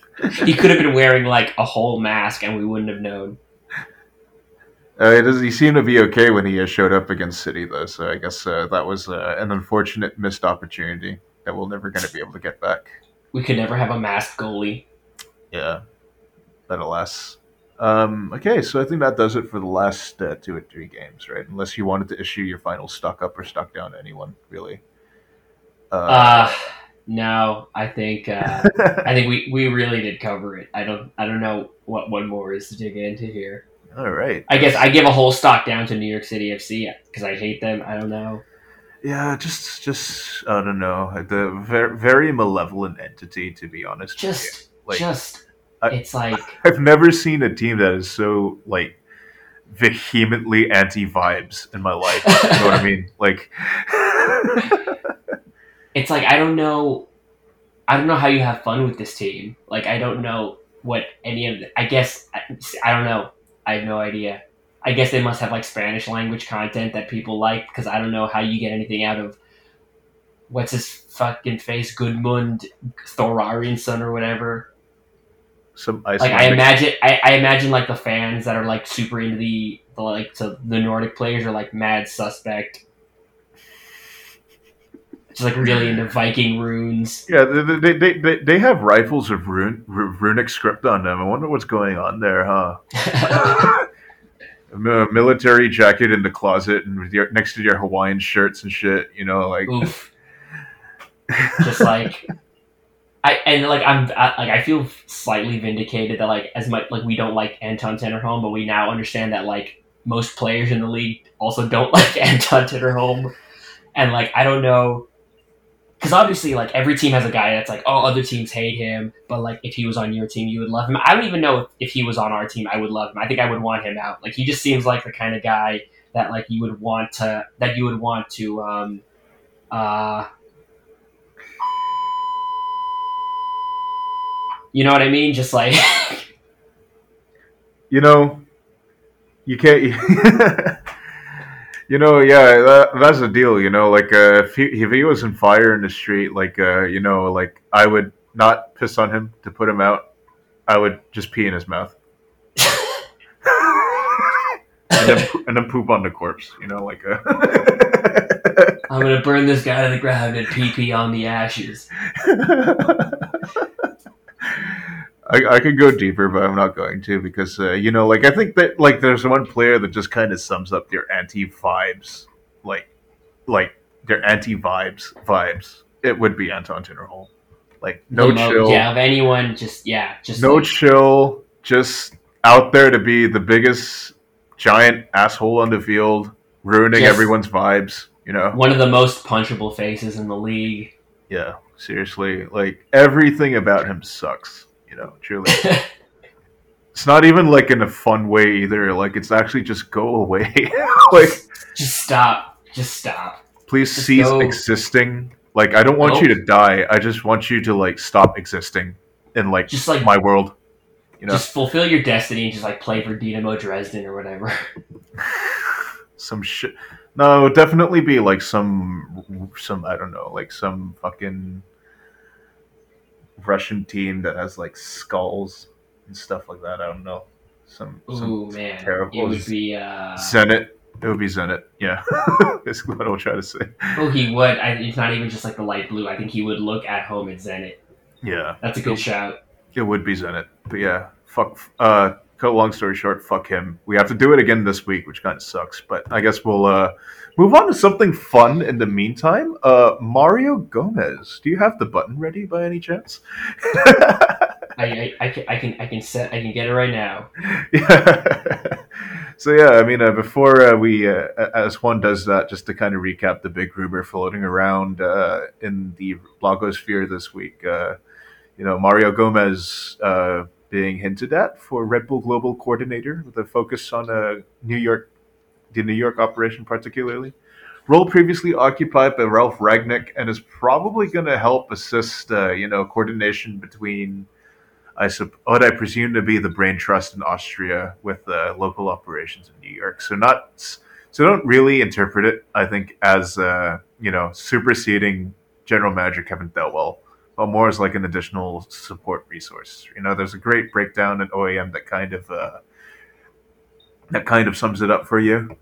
he could have been wearing, like, a whole mask, and we wouldn't have known. He seemed to be okay when he showed up against City, though. So I guess that was an unfortunate missed opportunity that we're never going to be able to get back. We could never have a masked goalie. Yeah, but alas. Okay, so I think that does it for the last 2 or 3 games, right? Unless you wanted to issue your final stock up or stock down to anyone, really. No, I think we really did cover it. I don't know what one more is to dig into here. All right. I guess I give a whole stock down to New York City FC because I hate them. I don't know. Yeah, just I don't know. The very, very malevolent entity, to be honest. It's like, I've never seen a team that is so, like, vehemently anti-vibes in my life. You know what I mean? Like, it's like, I don't know how you have fun with this team. Like, I don't know what any of the, I guess, I don't know. I have no idea. I guess they must have, like, Spanish language content that people like, because I don't know how you get anything out of what's his fucking face, Gudmund Thorarinsson or whatever. Some Icelandic. Like, I imagine like the fans that are, like, super into the like, to the Nordic players are, like, mad suspect. It's like really into Viking runes. Yeah, they have rifles with runic script on them. I wonder what's going on there, huh? A military jacket in the closet and with your, next to your Hawaiian shirts and shit, you know, like. Oof. Just like. I feel slightly vindicated that like as much like we don't like Anton Tinnerholm, but we now understand that like most players in the league also don't like Anton Tinnerholm, and like I don't know, because obviously like every team has a guy that's like, oh, other teams hate him, but like if he was on your team, you would love him. I don't even know if he was on our team, I would love him. I think I would want him out. Like he just seems like the kind of guy that like you would want to. You know what I mean? Just like, you know, you can't, you know, yeah, that's the deal. You know, like if he was on fire in the street, like, you know, like I would not piss on him to put him out. I would just pee in his mouth and then poop on the corpse, you know, like, I'm going to burn this guy to the ground and pee on the ashes. I could go deeper, but I'm not going to because, you know, like, I think that, like, there's one player that just kind of sums up their anti-vibes, like their anti-vibes vibes. It would be Anton Tinnerholm. Like, no chill. Yeah, of anyone, just no like... chill, just out there to be the biggest giant asshole on the field, ruining just everyone's vibes, you know? One of the most punchable faces in the league. Yeah, seriously. Like, everything about him sucks. You know, truly. It's not even like in a fun way either. Like it's actually just go away. Like just stop. Please just cease existing. Like I don't want you to die. I just want you to like stop existing in like just like my world. You know, just fulfill your destiny and just like play for Dinamo Dresden or whatever. Some shit. No, it would definitely be like some I don't know, like some fucking Russian team that has like skulls and stuff like that. I don't know. Some man. Terrible. It would be Zenit. It would be Zenit. Yeah, that's what I'll try to say. Oh, he would. It's not even just like the light blue. I think he would look at home at Zenit. Yeah, that's a good shout. It would be Zenit, but yeah, fuck. Cut long story short, fuck him. We have to do it again this week, which kind of sucks. But I guess we'll move on to something fun in the meantime. Mario Gomez, do you have the button ready by any chance? I can get it right now. Yeah. So yeah, I mean, before we, as one does that, just to kind of recap the big rumor floating around in the blogosphere this week. You know, Mario Gomez. Being hinted at for Red Bull Global Coordinator with a focus on the New York operation particularly. Role previously occupied by Ralph Ragnick and is probably going to help assist, you know, coordination between what I presume to be the Brain Trust in Austria with local operations in New York. So don't really interpret it, I think, as, you know, superseding General Manager Kevin Thelwell. But more as like an additional support resource. You know, there's a great breakdown at OAM that kind of sums it up for you.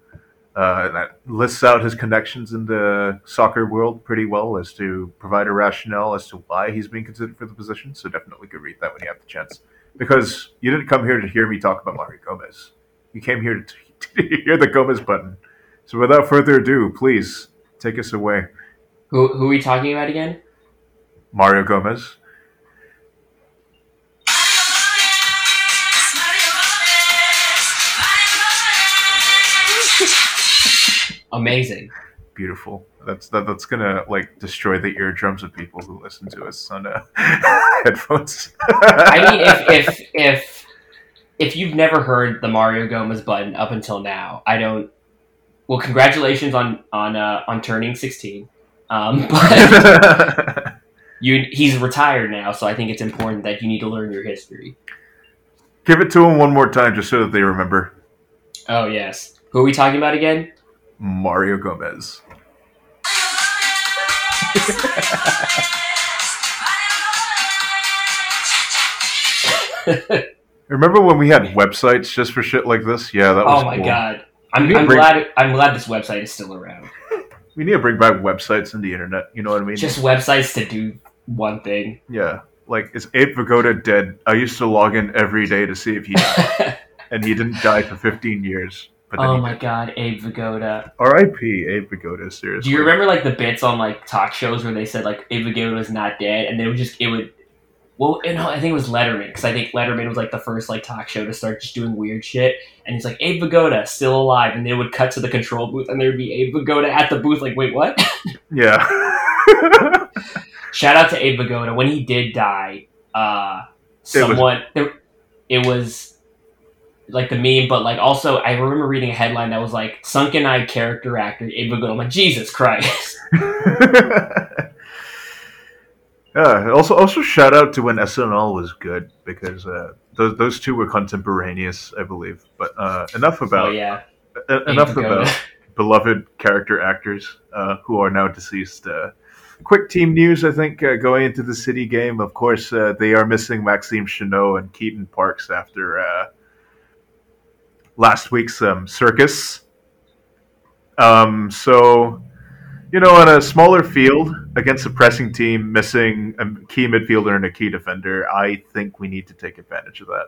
That lists out his connections in the soccer world pretty well as to provide a rationale as to why he's being considered for the position. So definitely could read that when you have the chance. Because you didn't come here to hear me talk about Mario Gomez. You came here to hear the Gomez button. So without further ado, please take us away. Who are we talking about again? Mario Gomez. Amazing. Beautiful. That's gonna like destroy the eardrums of people who listen to us on headphones. I mean, if you've never heard the Mario Gomez button up until now, I don't. Well, congratulations on turning 16. But. He's retired now, so I think it's important that you need to learn your history. Give it to him one more time just so that they remember. Oh, yes. Who are we talking about again? Mario Gomez. Remember when we had websites just for shit like this? Yeah, that was cool. Oh, my God. I'm glad this website is still around. We need to bring back websites and the internet. You know what I mean? Just websites to do one thing. Yeah. Like, is Abe Vigoda dead? I used to log in every day to see if he died. And he didn't die for 15 years. But then God, Abe Vigoda. R.I.P. Abe Vigoda, seriously. Do you remember, like, the bits on, like, talk shows where they said, like, Abe Vigoda's not dead? And they would just, it would... Well, you know, I think it was Letterman, because I think Letterman was, like, the first, like, talk show to start just doing weird shit. And he's like, Abe Vigoda, still alive. And they would cut to the control booth, and there would be Abe Vigoda at the booth, like, wait, what? Yeah. Shout out to Abe Vigoda. When he did die, it was, like, the meme, but, like, also, I remember reading a headline that was, like, sunken-eyed character actor Abe Vigoda. I'm like, Jesus Christ. Yeah. Also, shout out to when SNL was good, because those two were contemporaneous, I believe. But enough about beloved character actors who are now deceased. Quick team news, I think, going into the City game. Of course, they are missing Maxime Cheneau and Keaton Parks after last week's circus. So, you know, on a smaller field against a pressing team, missing a key midfielder and a key defender, I think we need to take advantage of that.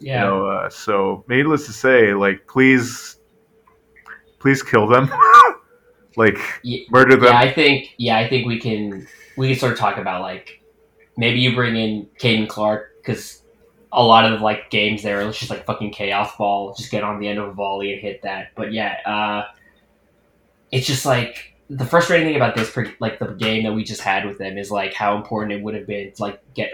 Yeah. You know, so, needless to say, like, please kill them, like, murder them. I think we can sort of talk about, like, maybe you bring in Caden Clark, because a lot of, like, games there, it's just like fucking chaos ball, just get on the end of a volley and hit that. But yeah, it's just like, the frustrating thing about this, like, the game that we just had with them, is, like, how important it would have been to, like, get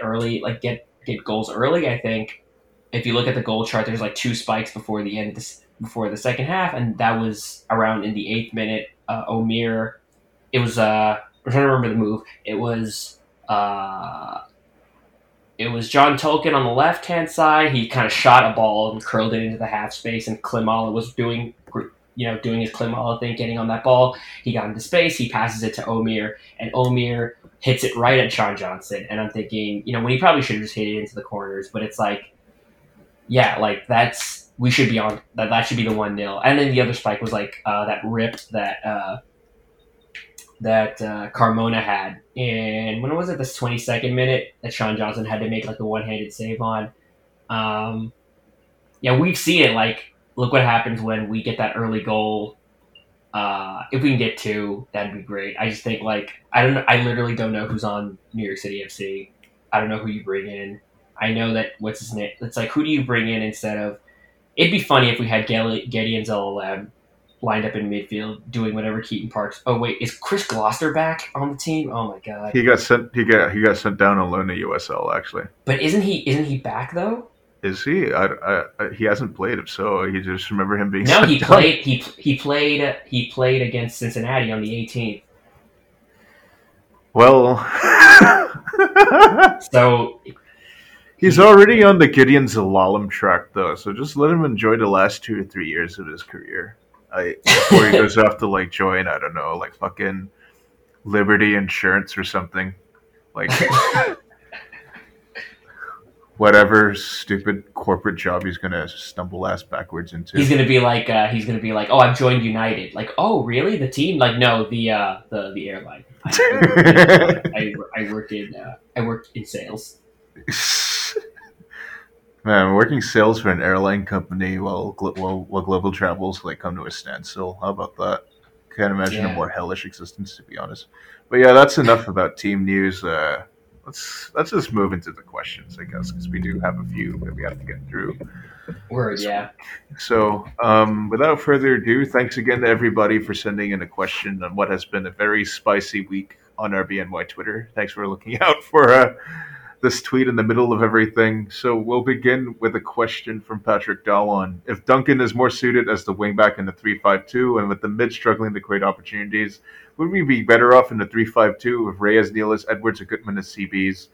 goals early. I think if you look at the goal chart, there's, like, two spikes before the end, before the second half, and that was around in the 8th minute. Omir, it was I'm trying to remember the move. It was John Tolkin on the left hand side. He kind of shot a ball and curled it into the half space, and Klimala was doing his Klimala thing, getting on that ball. He got into space, he passes it to Omir, and Omir hits it right at Sean Johnson. And I'm thinking, you know, when he probably should have just hit it into the corners, but it's like, yeah, like, that's, we should be on, that should be the 1-0. And then the other spike was, like, that rip that Carmona had. And when was it, the 22nd minute that Sean Johnson had to make, like, a one-handed save on? Yeah, we've seen it, like, look what happens when we get that early goal. If we can get two, that'd be great. I just think, like, I literally don't know who's on New York City FC. I don't know who you bring in. I know that, what's his name? It's like, who do you bring in instead of... It'd be funny if we had Geddy and Zelalem lined up in midfield doing whatever Keaton Parks... Oh, wait, is Chris Gloucester back on the team? Oh, my God. He got sent down alone to USL, actually. But isn't he back, though? Is he? I he hasn't played. If so, you just remember him being. No, he played. Down. He played against Cincinnati on the 18th. Well, so he's already on the Gideon Zelalem track, though. So just let him enjoy the last 2 or 3 years of his career before he goes off to, like, join, I don't know, like, fucking Liberty Insurance or something, like. Whatever stupid corporate job he's gonna stumble ass backwards into. He's gonna be like, oh, I've joined United. Like, oh, really? The team? Like, no, the airline. I worked in sales. Man, working sales for an airline company while global travel's, like, come to a standstill. How about that? Can't imagine a more hellish existence, to be honest. But yeah, that's enough about team news. Let's just move into the questions, I guess, because we do have a few that we have to get through. So, without further ado, thanks again to everybody for sending in a question on what has been a very spicy week on our BNY Twitter. Thanks for looking out for this tweet in the middle of everything. So we'll begin with a question from Patrick Dallon. If Duncan is more suited as the wingback in the 3-5-2, and with the mid struggling to create opportunities, would we be better off in the 3-5-2 with Reyes, Nealis, Edwards, and Gutman as CBs?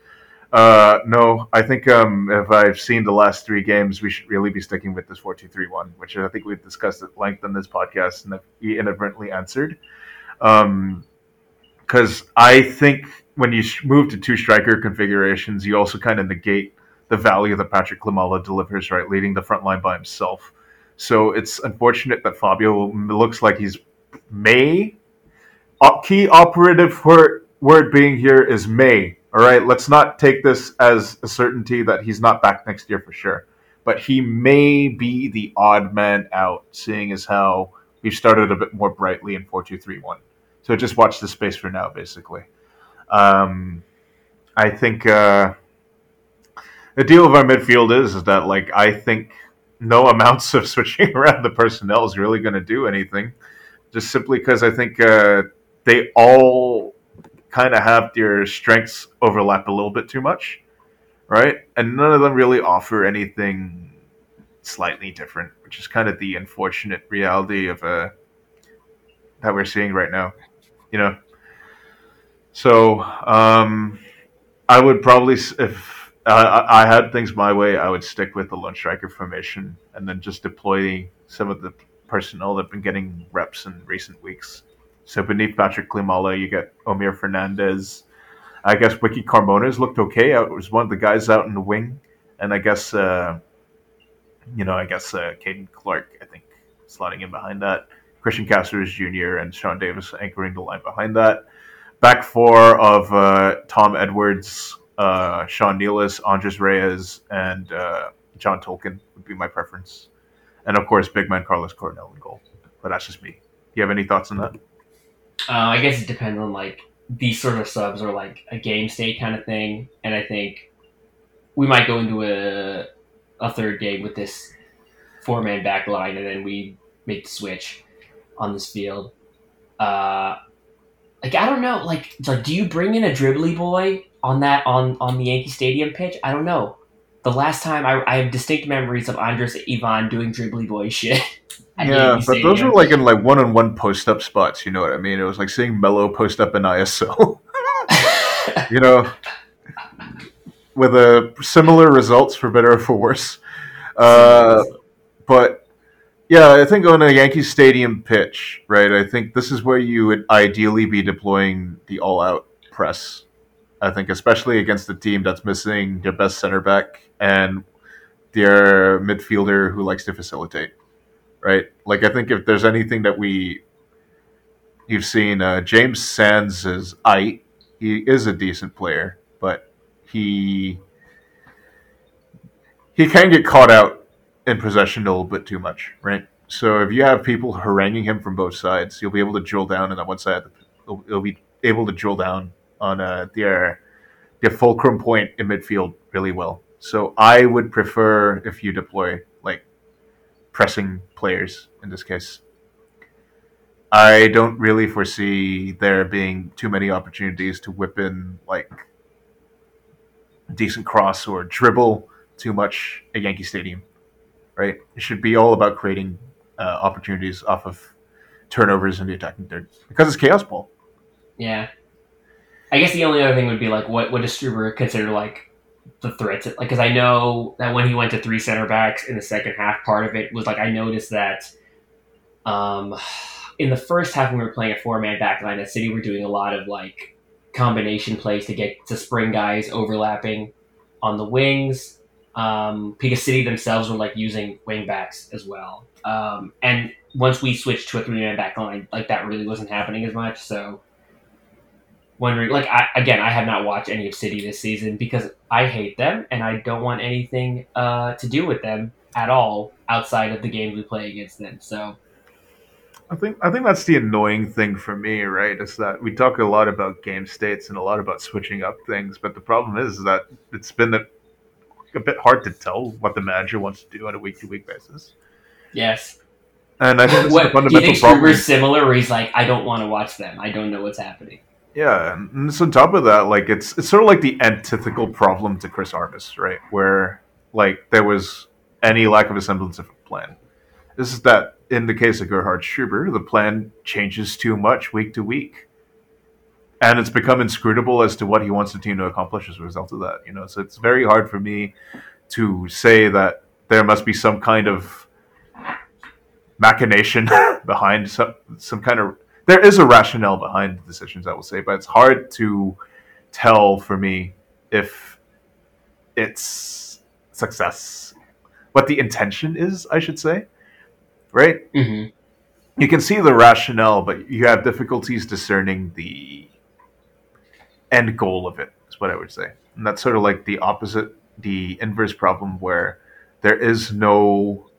No, I think if I've seen the last three games, we should really be sticking with this 4-2-3-1, which I think we've discussed at length on this podcast and he inadvertently answered. Because I think when you move to two striker configurations, you also kind of negate the value that Patryk Klimala delivers, right? Leading the front line by himself. So it's unfortunate that Fabio looks like he's may Key operative word being here is may. All right, let's not take this as a certainty that he's not back next year for sure. But he may be the odd man out, seeing as how we've started a bit more brightly in 4-2-3-1. So just watch the space for now, basically. I think the deal of our midfield is that, like, I think no amounts of switching around the personnel is really going to do anything. Just simply because I think they all kind of have their strengths overlap a little bit too much, right? And none of them really offer anything slightly different, which is kind of the unfortunate reality of that we're seeing right now, you know. So I would probably, if I had things my way, I would stick with the lone striker formation and then just deploy some of the personnel that have been getting reps in recent weeks. So beneath Patryk Klimala, you get Omir Fernandez. I guess Wiki Carmona's looked okay. It was one of the guys out in the wing. And I guess, Caden Clark, I think, slotting in behind that. Cristian Cásseres Jr. and Sean Davis anchoring the line behind that. Back four of Tom Edwards, Sean Nealis, Andres Reyes, and John Tolkin would be my preference. And, of course, big man Carlos Cornell in goal. But that's just me. Do you have any thoughts on that? I guess it depends on, like, these sort of subs or, like, a game state kind of thing. And I think we might go into a third game with this four-man back line, and then we make the switch on this field. I don't know. Like, do you bring in a dribbly boy on that on the Yankee Stadium pitch? I don't know. The last time I have distinct memories of Andres Ivan doing dribbly boy shit. Yeah, but those were like in like one-on-one post-up spots. You know what I mean? It was like seeing Melo post-up in ISO. You know, with a similar results for better or for worse. But yeah, I think on a Yankee Stadium pitch, right? I think this is where you would ideally be deploying the all-out press. I think especially against a team that's missing their best center back and their midfielder who likes to facilitate, right? Like, I think if there's anything that you've seen, James Sands is he is a decent player, but he can get caught out in possession a little bit too much, right? So if you have people haranguing him from both sides, you'll be able to drill down on that one side. You'll be able to drill down on their fulcrum point in midfield really well. So I would prefer if you deploy, like, pressing players in this case. I don't really foresee there being too many opportunities to whip in, like, a decent cross or dribble too much at Yankee Stadium, right? It should be all about creating opportunities off of turnovers in the attacking third because it's chaos ball. Yeah. I guess the only other thing would be, like, what does Strooper consider, like, the threats? Like, because I know that when he went to three center backs in the second half, part of it was, like, I noticed that in the first half when we were playing a four-man back line, that City were doing a lot of, like, combination plays to get to spring guys overlapping on the wings. Because City themselves were, like, using wing backs as well. And once we switched to a three-man back line, like, that really wasn't happening as much, so... Wondering, like, I have not watched any of City this season because I hate them and I don't want anything to do with them at all outside of the games we play against them. So, I think that's the annoying thing for me, right? Is that we talk a lot about game states and a lot about switching up things, but the problem is that it's been a bit hard to tell what the manager wants to do on a week-to-week basis. Yes. And I think that's the fundamental problem. Do you think Strooper's similar, where he's like, I don't want to watch them. I don't know what's happening. Yeah, and so on top of that, like, it's sort of like the antithetical problem to Chris Armas, right? Where, like, there was any lack of a semblance of a plan. This is that, in the case of Gerhard Strooper, the plan changes too much week to week. And it's become inscrutable as to what he wants the team to accomplish as a result of that, you know? So it's very hard for me to say that there must be some kind of machination behind some kind of... There is a rationale behind the decisions, I will say, but it's hard to tell for me if it's success, what the intention is, I should say, right? Mm-hmm. You can see the rationale, but you have difficulties discerning the end goal of it, is what I would say. And that's sort of like the opposite, the inverse problem where there is no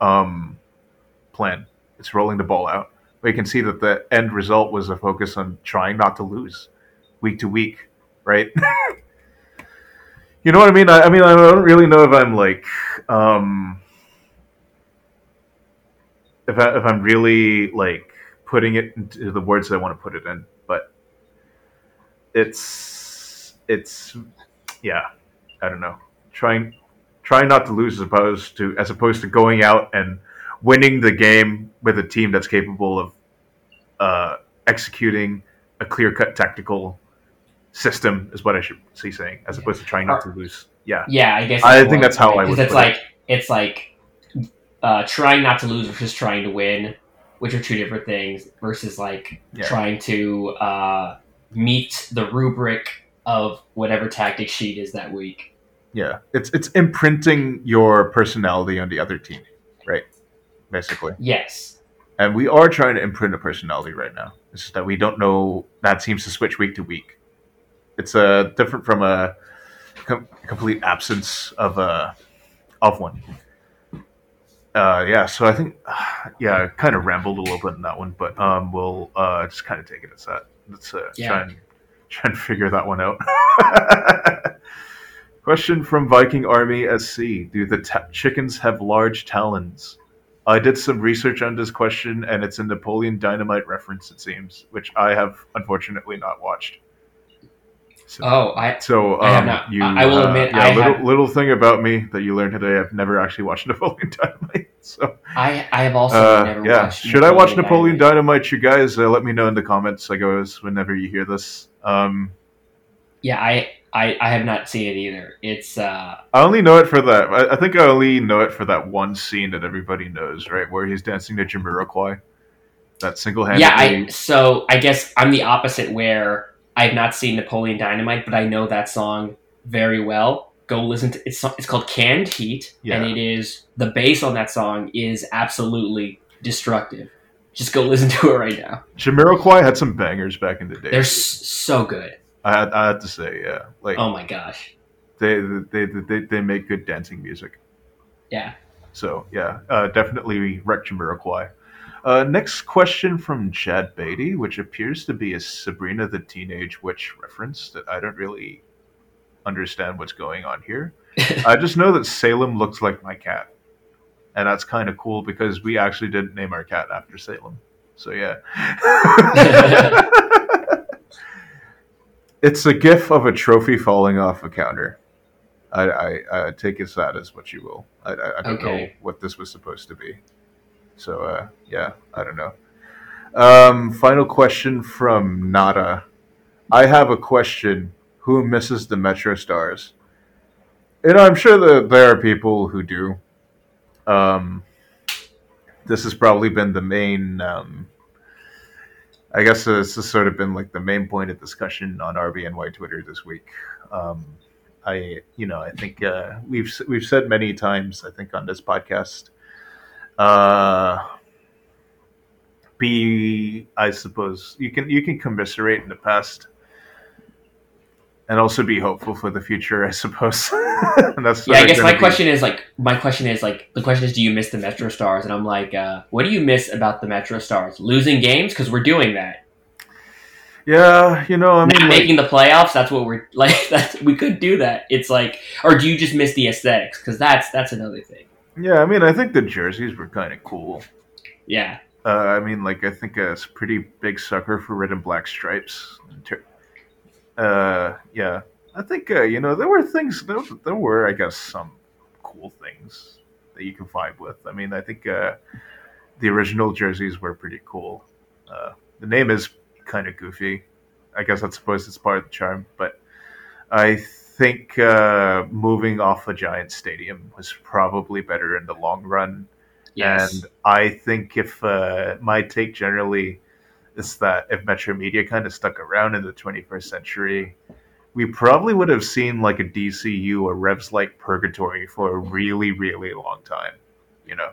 plan. It's rolling the ball out. We can see that the end result was a focus on trying not to lose week to week, right? You know what I mean? I mean, I don't really know if I'm like... If I'm really like putting it into the words that I want to put it in, but it's yeah, I don't know. Trying not to lose as opposed to going out and winning the game with a team that's capable of executing a clear-cut tactical system is what I should be saying, as opposed to trying not to lose. Yeah, yeah, I guess I think that's how I would. Because it's like. Trying not to lose versus trying to win, which are two different things, versus like trying to meet the rubric of whatever tactic sheet is that week. Yeah, it's imprinting your personality on the other team, right? Basically. Yes. And we are trying to imprint a personality right now. It's just that we don't know that seems to switch week to week. It's different from a complete absence of one. So I think, I kind of rambled a little bit on that one, but we'll just kind of take it as that. Let's try and figure that one out. Question from Viking Army SC: do the chickens have large talons? I did some research on this question, and it's a Napoleon Dynamite reference, it seems, which I have unfortunately not watched. I have not. I will admit, little thing about me that you learned today. I've never actually watched Napoleon Dynamite. So I have also never watched. Should I watch Napoleon Dynamite? You guys, let me know in the comments. I guess whenever you hear this. I have not seen it either. It's. I only know it for that. I think I only know it for that one scene that everybody knows, right, where he's dancing to Jamiroquai. That single-handed. Yeah, so I guess I'm the opposite where. I have not seen Napoleon Dynamite, but I know that song very well. Go listen to it. It's called Canned Heat, and it is the bass on that song is absolutely destructive. Just go listen to it right now. Jamiroquai had some bangers back in the day. They're so good. I have to say, yeah. Like, oh my gosh, they make good dancing music. Yeah. So yeah, definitely wreck Jamiroquai. Next question from Chad Beatty, which appears to be a Sabrina the Teenage Witch reference that I don't really understand what's going on here. I just know that Salem looks like my cat. And that's kind of cool because we actually didn't name our cat after Salem. So yeah. It's a gif of a trophy falling off a counter. I take it sad as what you will. I don't know what this was supposed to be. So, I don't know. Final question from Nada. I have a question. Who misses the Metro Stars? You know, I'm sure that there are people who do. This has probably been the main... I guess this has sort of been like the main point of discussion on RBNY Twitter this week. I think we've said many times, I think, on this podcast... I suppose you can commiserate in the past, and also be hopeful for the future. I suppose. And that's I guess my question is, do you miss the Metro Stars? And I'm like, what do you miss about the Metro Stars? Losing games because we're doing that. Yeah, I mean, not making the playoffs. That's what we're like. We could do that. It's like, or do you just miss the aesthetics? Because that's another thing. Yeah, I mean, I think the jerseys were kind of cool. Yeah. I mean, like, I think a pretty big sucker for red and black stripes. I think, there were things, there were, I guess, some cool things that you can vibe with. I mean, I think the original jerseys were pretty cool. The name is kind of goofy. I guess I suppose it's part of the charm, but I think moving off a giant stadium was probably better in the long run. Yes. And I think if my take generally is that if Metro Media kind of stuck around in the 21st century, we probably would have seen like a DCU or Revs like purgatory for a really, really long time.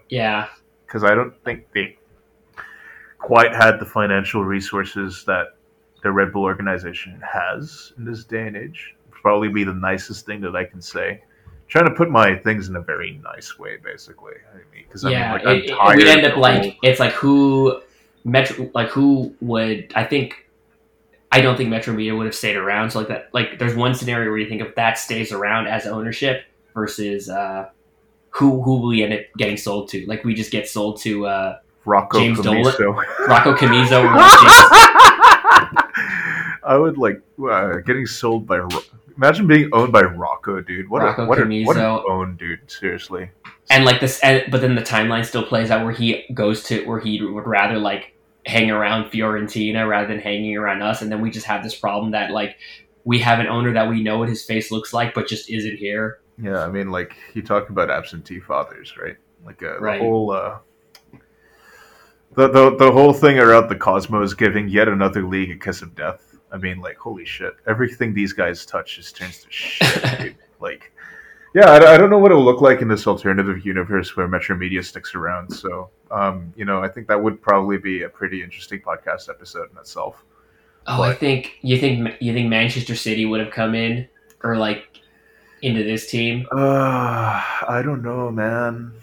Yeah. Because I don't think they quite had the financial resources that the Red Bull organization has in this day and age. Probably be the nicest thing that I can say. Trying to put my things in a very nice way, basically. I mean, I'm tired. We'd end up like it's like who would I don't think Metro Media would have stayed around. So like that, like there's one scenario where you think if that stays around as ownership versus who will we end up getting sold to? Like we just get sold to Rocco James Camiso. Rocco Camiso. I would like getting sold by. Imagine being owned by Rocco, dude. What an own dude, seriously. And like this, but then the timeline still plays out where he goes to where he would rather like hang around Fiorentina rather than hanging around us, and then we just have this problem that like we have an owner that we know what his face looks like, but just isn't here. Yeah, I mean, like you talk about absentee fathers, right? Like right. The whole thing around the Cosmos giving yet another league a kiss of death. I mean, like, holy shit. Everything these guys touch just turns to shit, dude. Like, yeah, I don't know what it'll look like in this alternative universe where Metro Media sticks around. So, I think that would probably be a pretty interesting podcast episode in itself. Oh, but, I think you think Manchester City would have come in or, like, into this team? I don't know, man.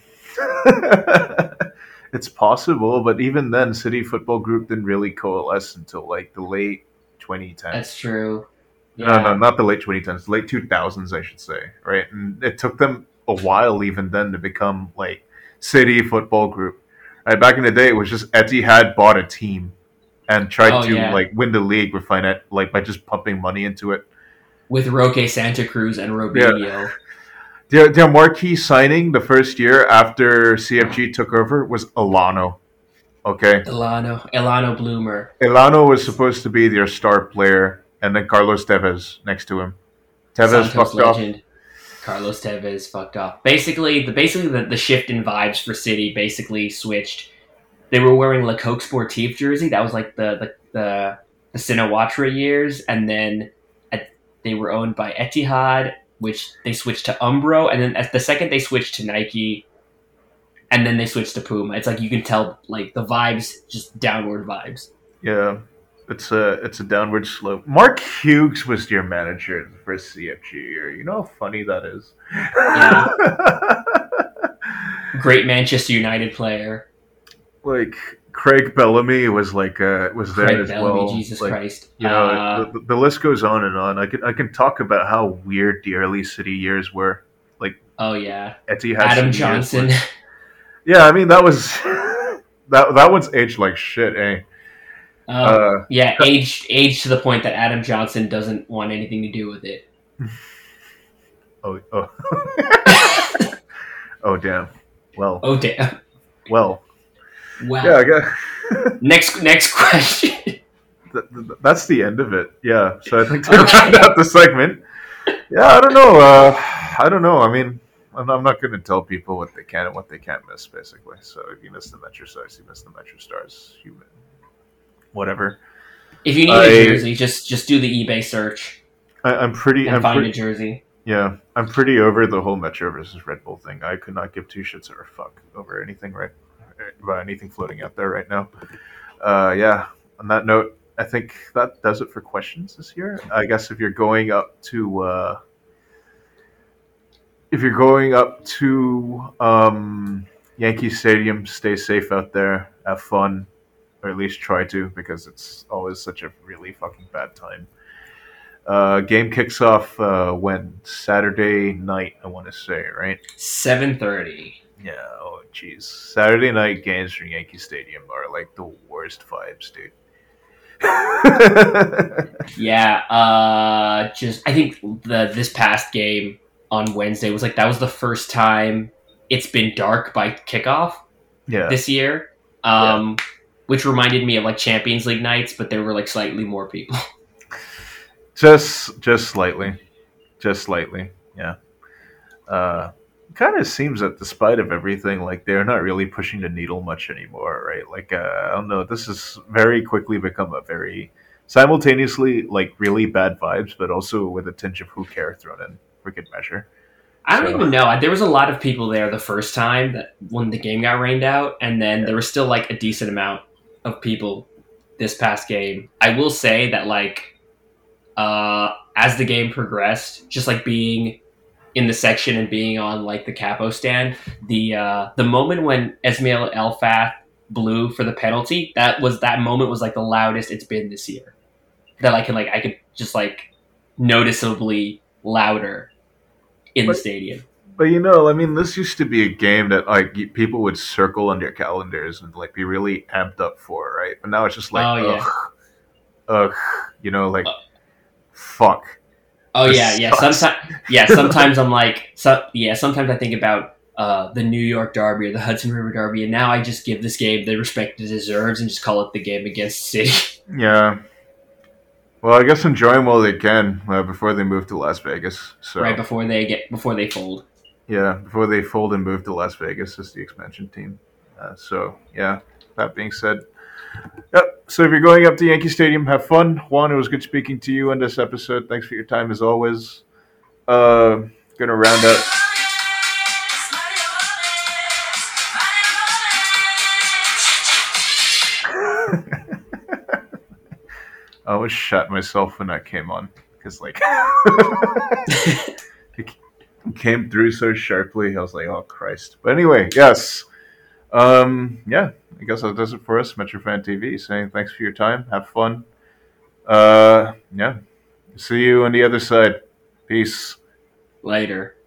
It's possible, but even then, City Football Group didn't really coalesce until, like, the late 2010. That's true. Yeah. No, not the late 2010s. Late 2000s, I should say, right? And it took them a while even then to become, like, City Football Group. Right, back in the day, it was just Etihad bought a team and tried to win the league with by just pumping money into it. With Roque Santa Cruz and Robinho. Yeah. Their marquee signing the first year after CFG took over was Elano. Okay. Elano Bloomer. Elano was supposed to be their star player, and then Carlos Tevez next to him. Carlos Tevez fucked off. Basically the shift in vibes for City basically switched. They were wearing La Coque Sportive jersey. That was like the Sinawatra years, and then they were owned by Etihad, which they switched to Umbro, and then at the second they switched to Nike. And then they switched to Puma. It's like you can tell, like the vibes, just downward vibes. Yeah, it's a downward slope. Mark Hughes was your manager in the first CFG year. You know how funny that is. Yeah. Great Manchester United player. Like Craig Bellamy was there as well. Jesus Christ! The list goes on and on. I can talk about how weird the early City years were. Like oh yeah, Adam Johnson. Yeah, I mean that was that one's aged like shit, eh? Aged to the point that Adam Johnson doesn't want anything to do with it. Oh, oh damn! Well, oh damn! Well, wow. Yeah, I guess. Next question. That's the end of it. Yeah, so I think to round out the segment. Yeah, I don't know. I mean. I'm not going to tell people what they can and what they can't miss, basically. So if you miss the Metro Stars, you miss the Metro Stars. Whatever. If you need a jersey, just do the eBay search. I'm pretty a jersey. Yeah, I'm pretty over the whole Metro versus Red Bull thing. I could not give two shits or a fuck over anything about anything floating out there right now. Yeah. On that note, I think that does it for questions this year. I guess if you're going up to. Yankee Stadium, stay safe out there, have fun, or at least try to, because it's always such a really fucking bad time. Game kicks off when? Saturday night, I want to say, right? 7:30. Yeah, oh jeez. Saturday night games from Yankee Stadium are like the worst vibes, dude. Yeah, I think this past game on Wednesday was like that was the first time it's been dark by kickoff this year, which reminded me of like Champions League nights, but there were like slightly more people. Just slightly, yeah. It kind of seems that despite of everything, like they're not really pushing the needle much anymore, right? Like I don't know, this has very quickly become a very simultaneously like really bad vibes, but also with a tinge of who care thrown in. For good measure. I don't even know. There was a lot of people there the first time when the game got rained out, and then there was still like a decent amount of people this past game. I will say that, like, as the game progressed, just like being in the section and being on like the capo stand, the moment when Ismail Elfat blew for the penalty, that moment was like the loudest it's been this year. That I could just like noticeably louder in the stadium. But this used to be a game that like people would circle on their calendars and like be really amped up for, right? But now it's just like, fuck. Oh, this sucks. Sometimes I'm like, sometimes I think about the New York Derby or the Hudson River Derby, and now I just give this game the respect it deserves and just call it the game against City. Yeah. Well, I guess enjoy them while they can before they move to Las Vegas. So. Right before they fold. Yeah, before they fold and move to Las Vegas as the expansion team. That being said, yep. So if you're going up to Yankee Stadium, have fun. Juan, it was good speaking to you on this episode. Thanks for your time as always. Gonna round up. I almost shot myself when that came on because it came through so sharply. I was like, oh Christ. But anyway, yes. I guess that does it for us, MetroFan TV, saying thanks for your time. Have fun. See you on the other side. Peace. Later.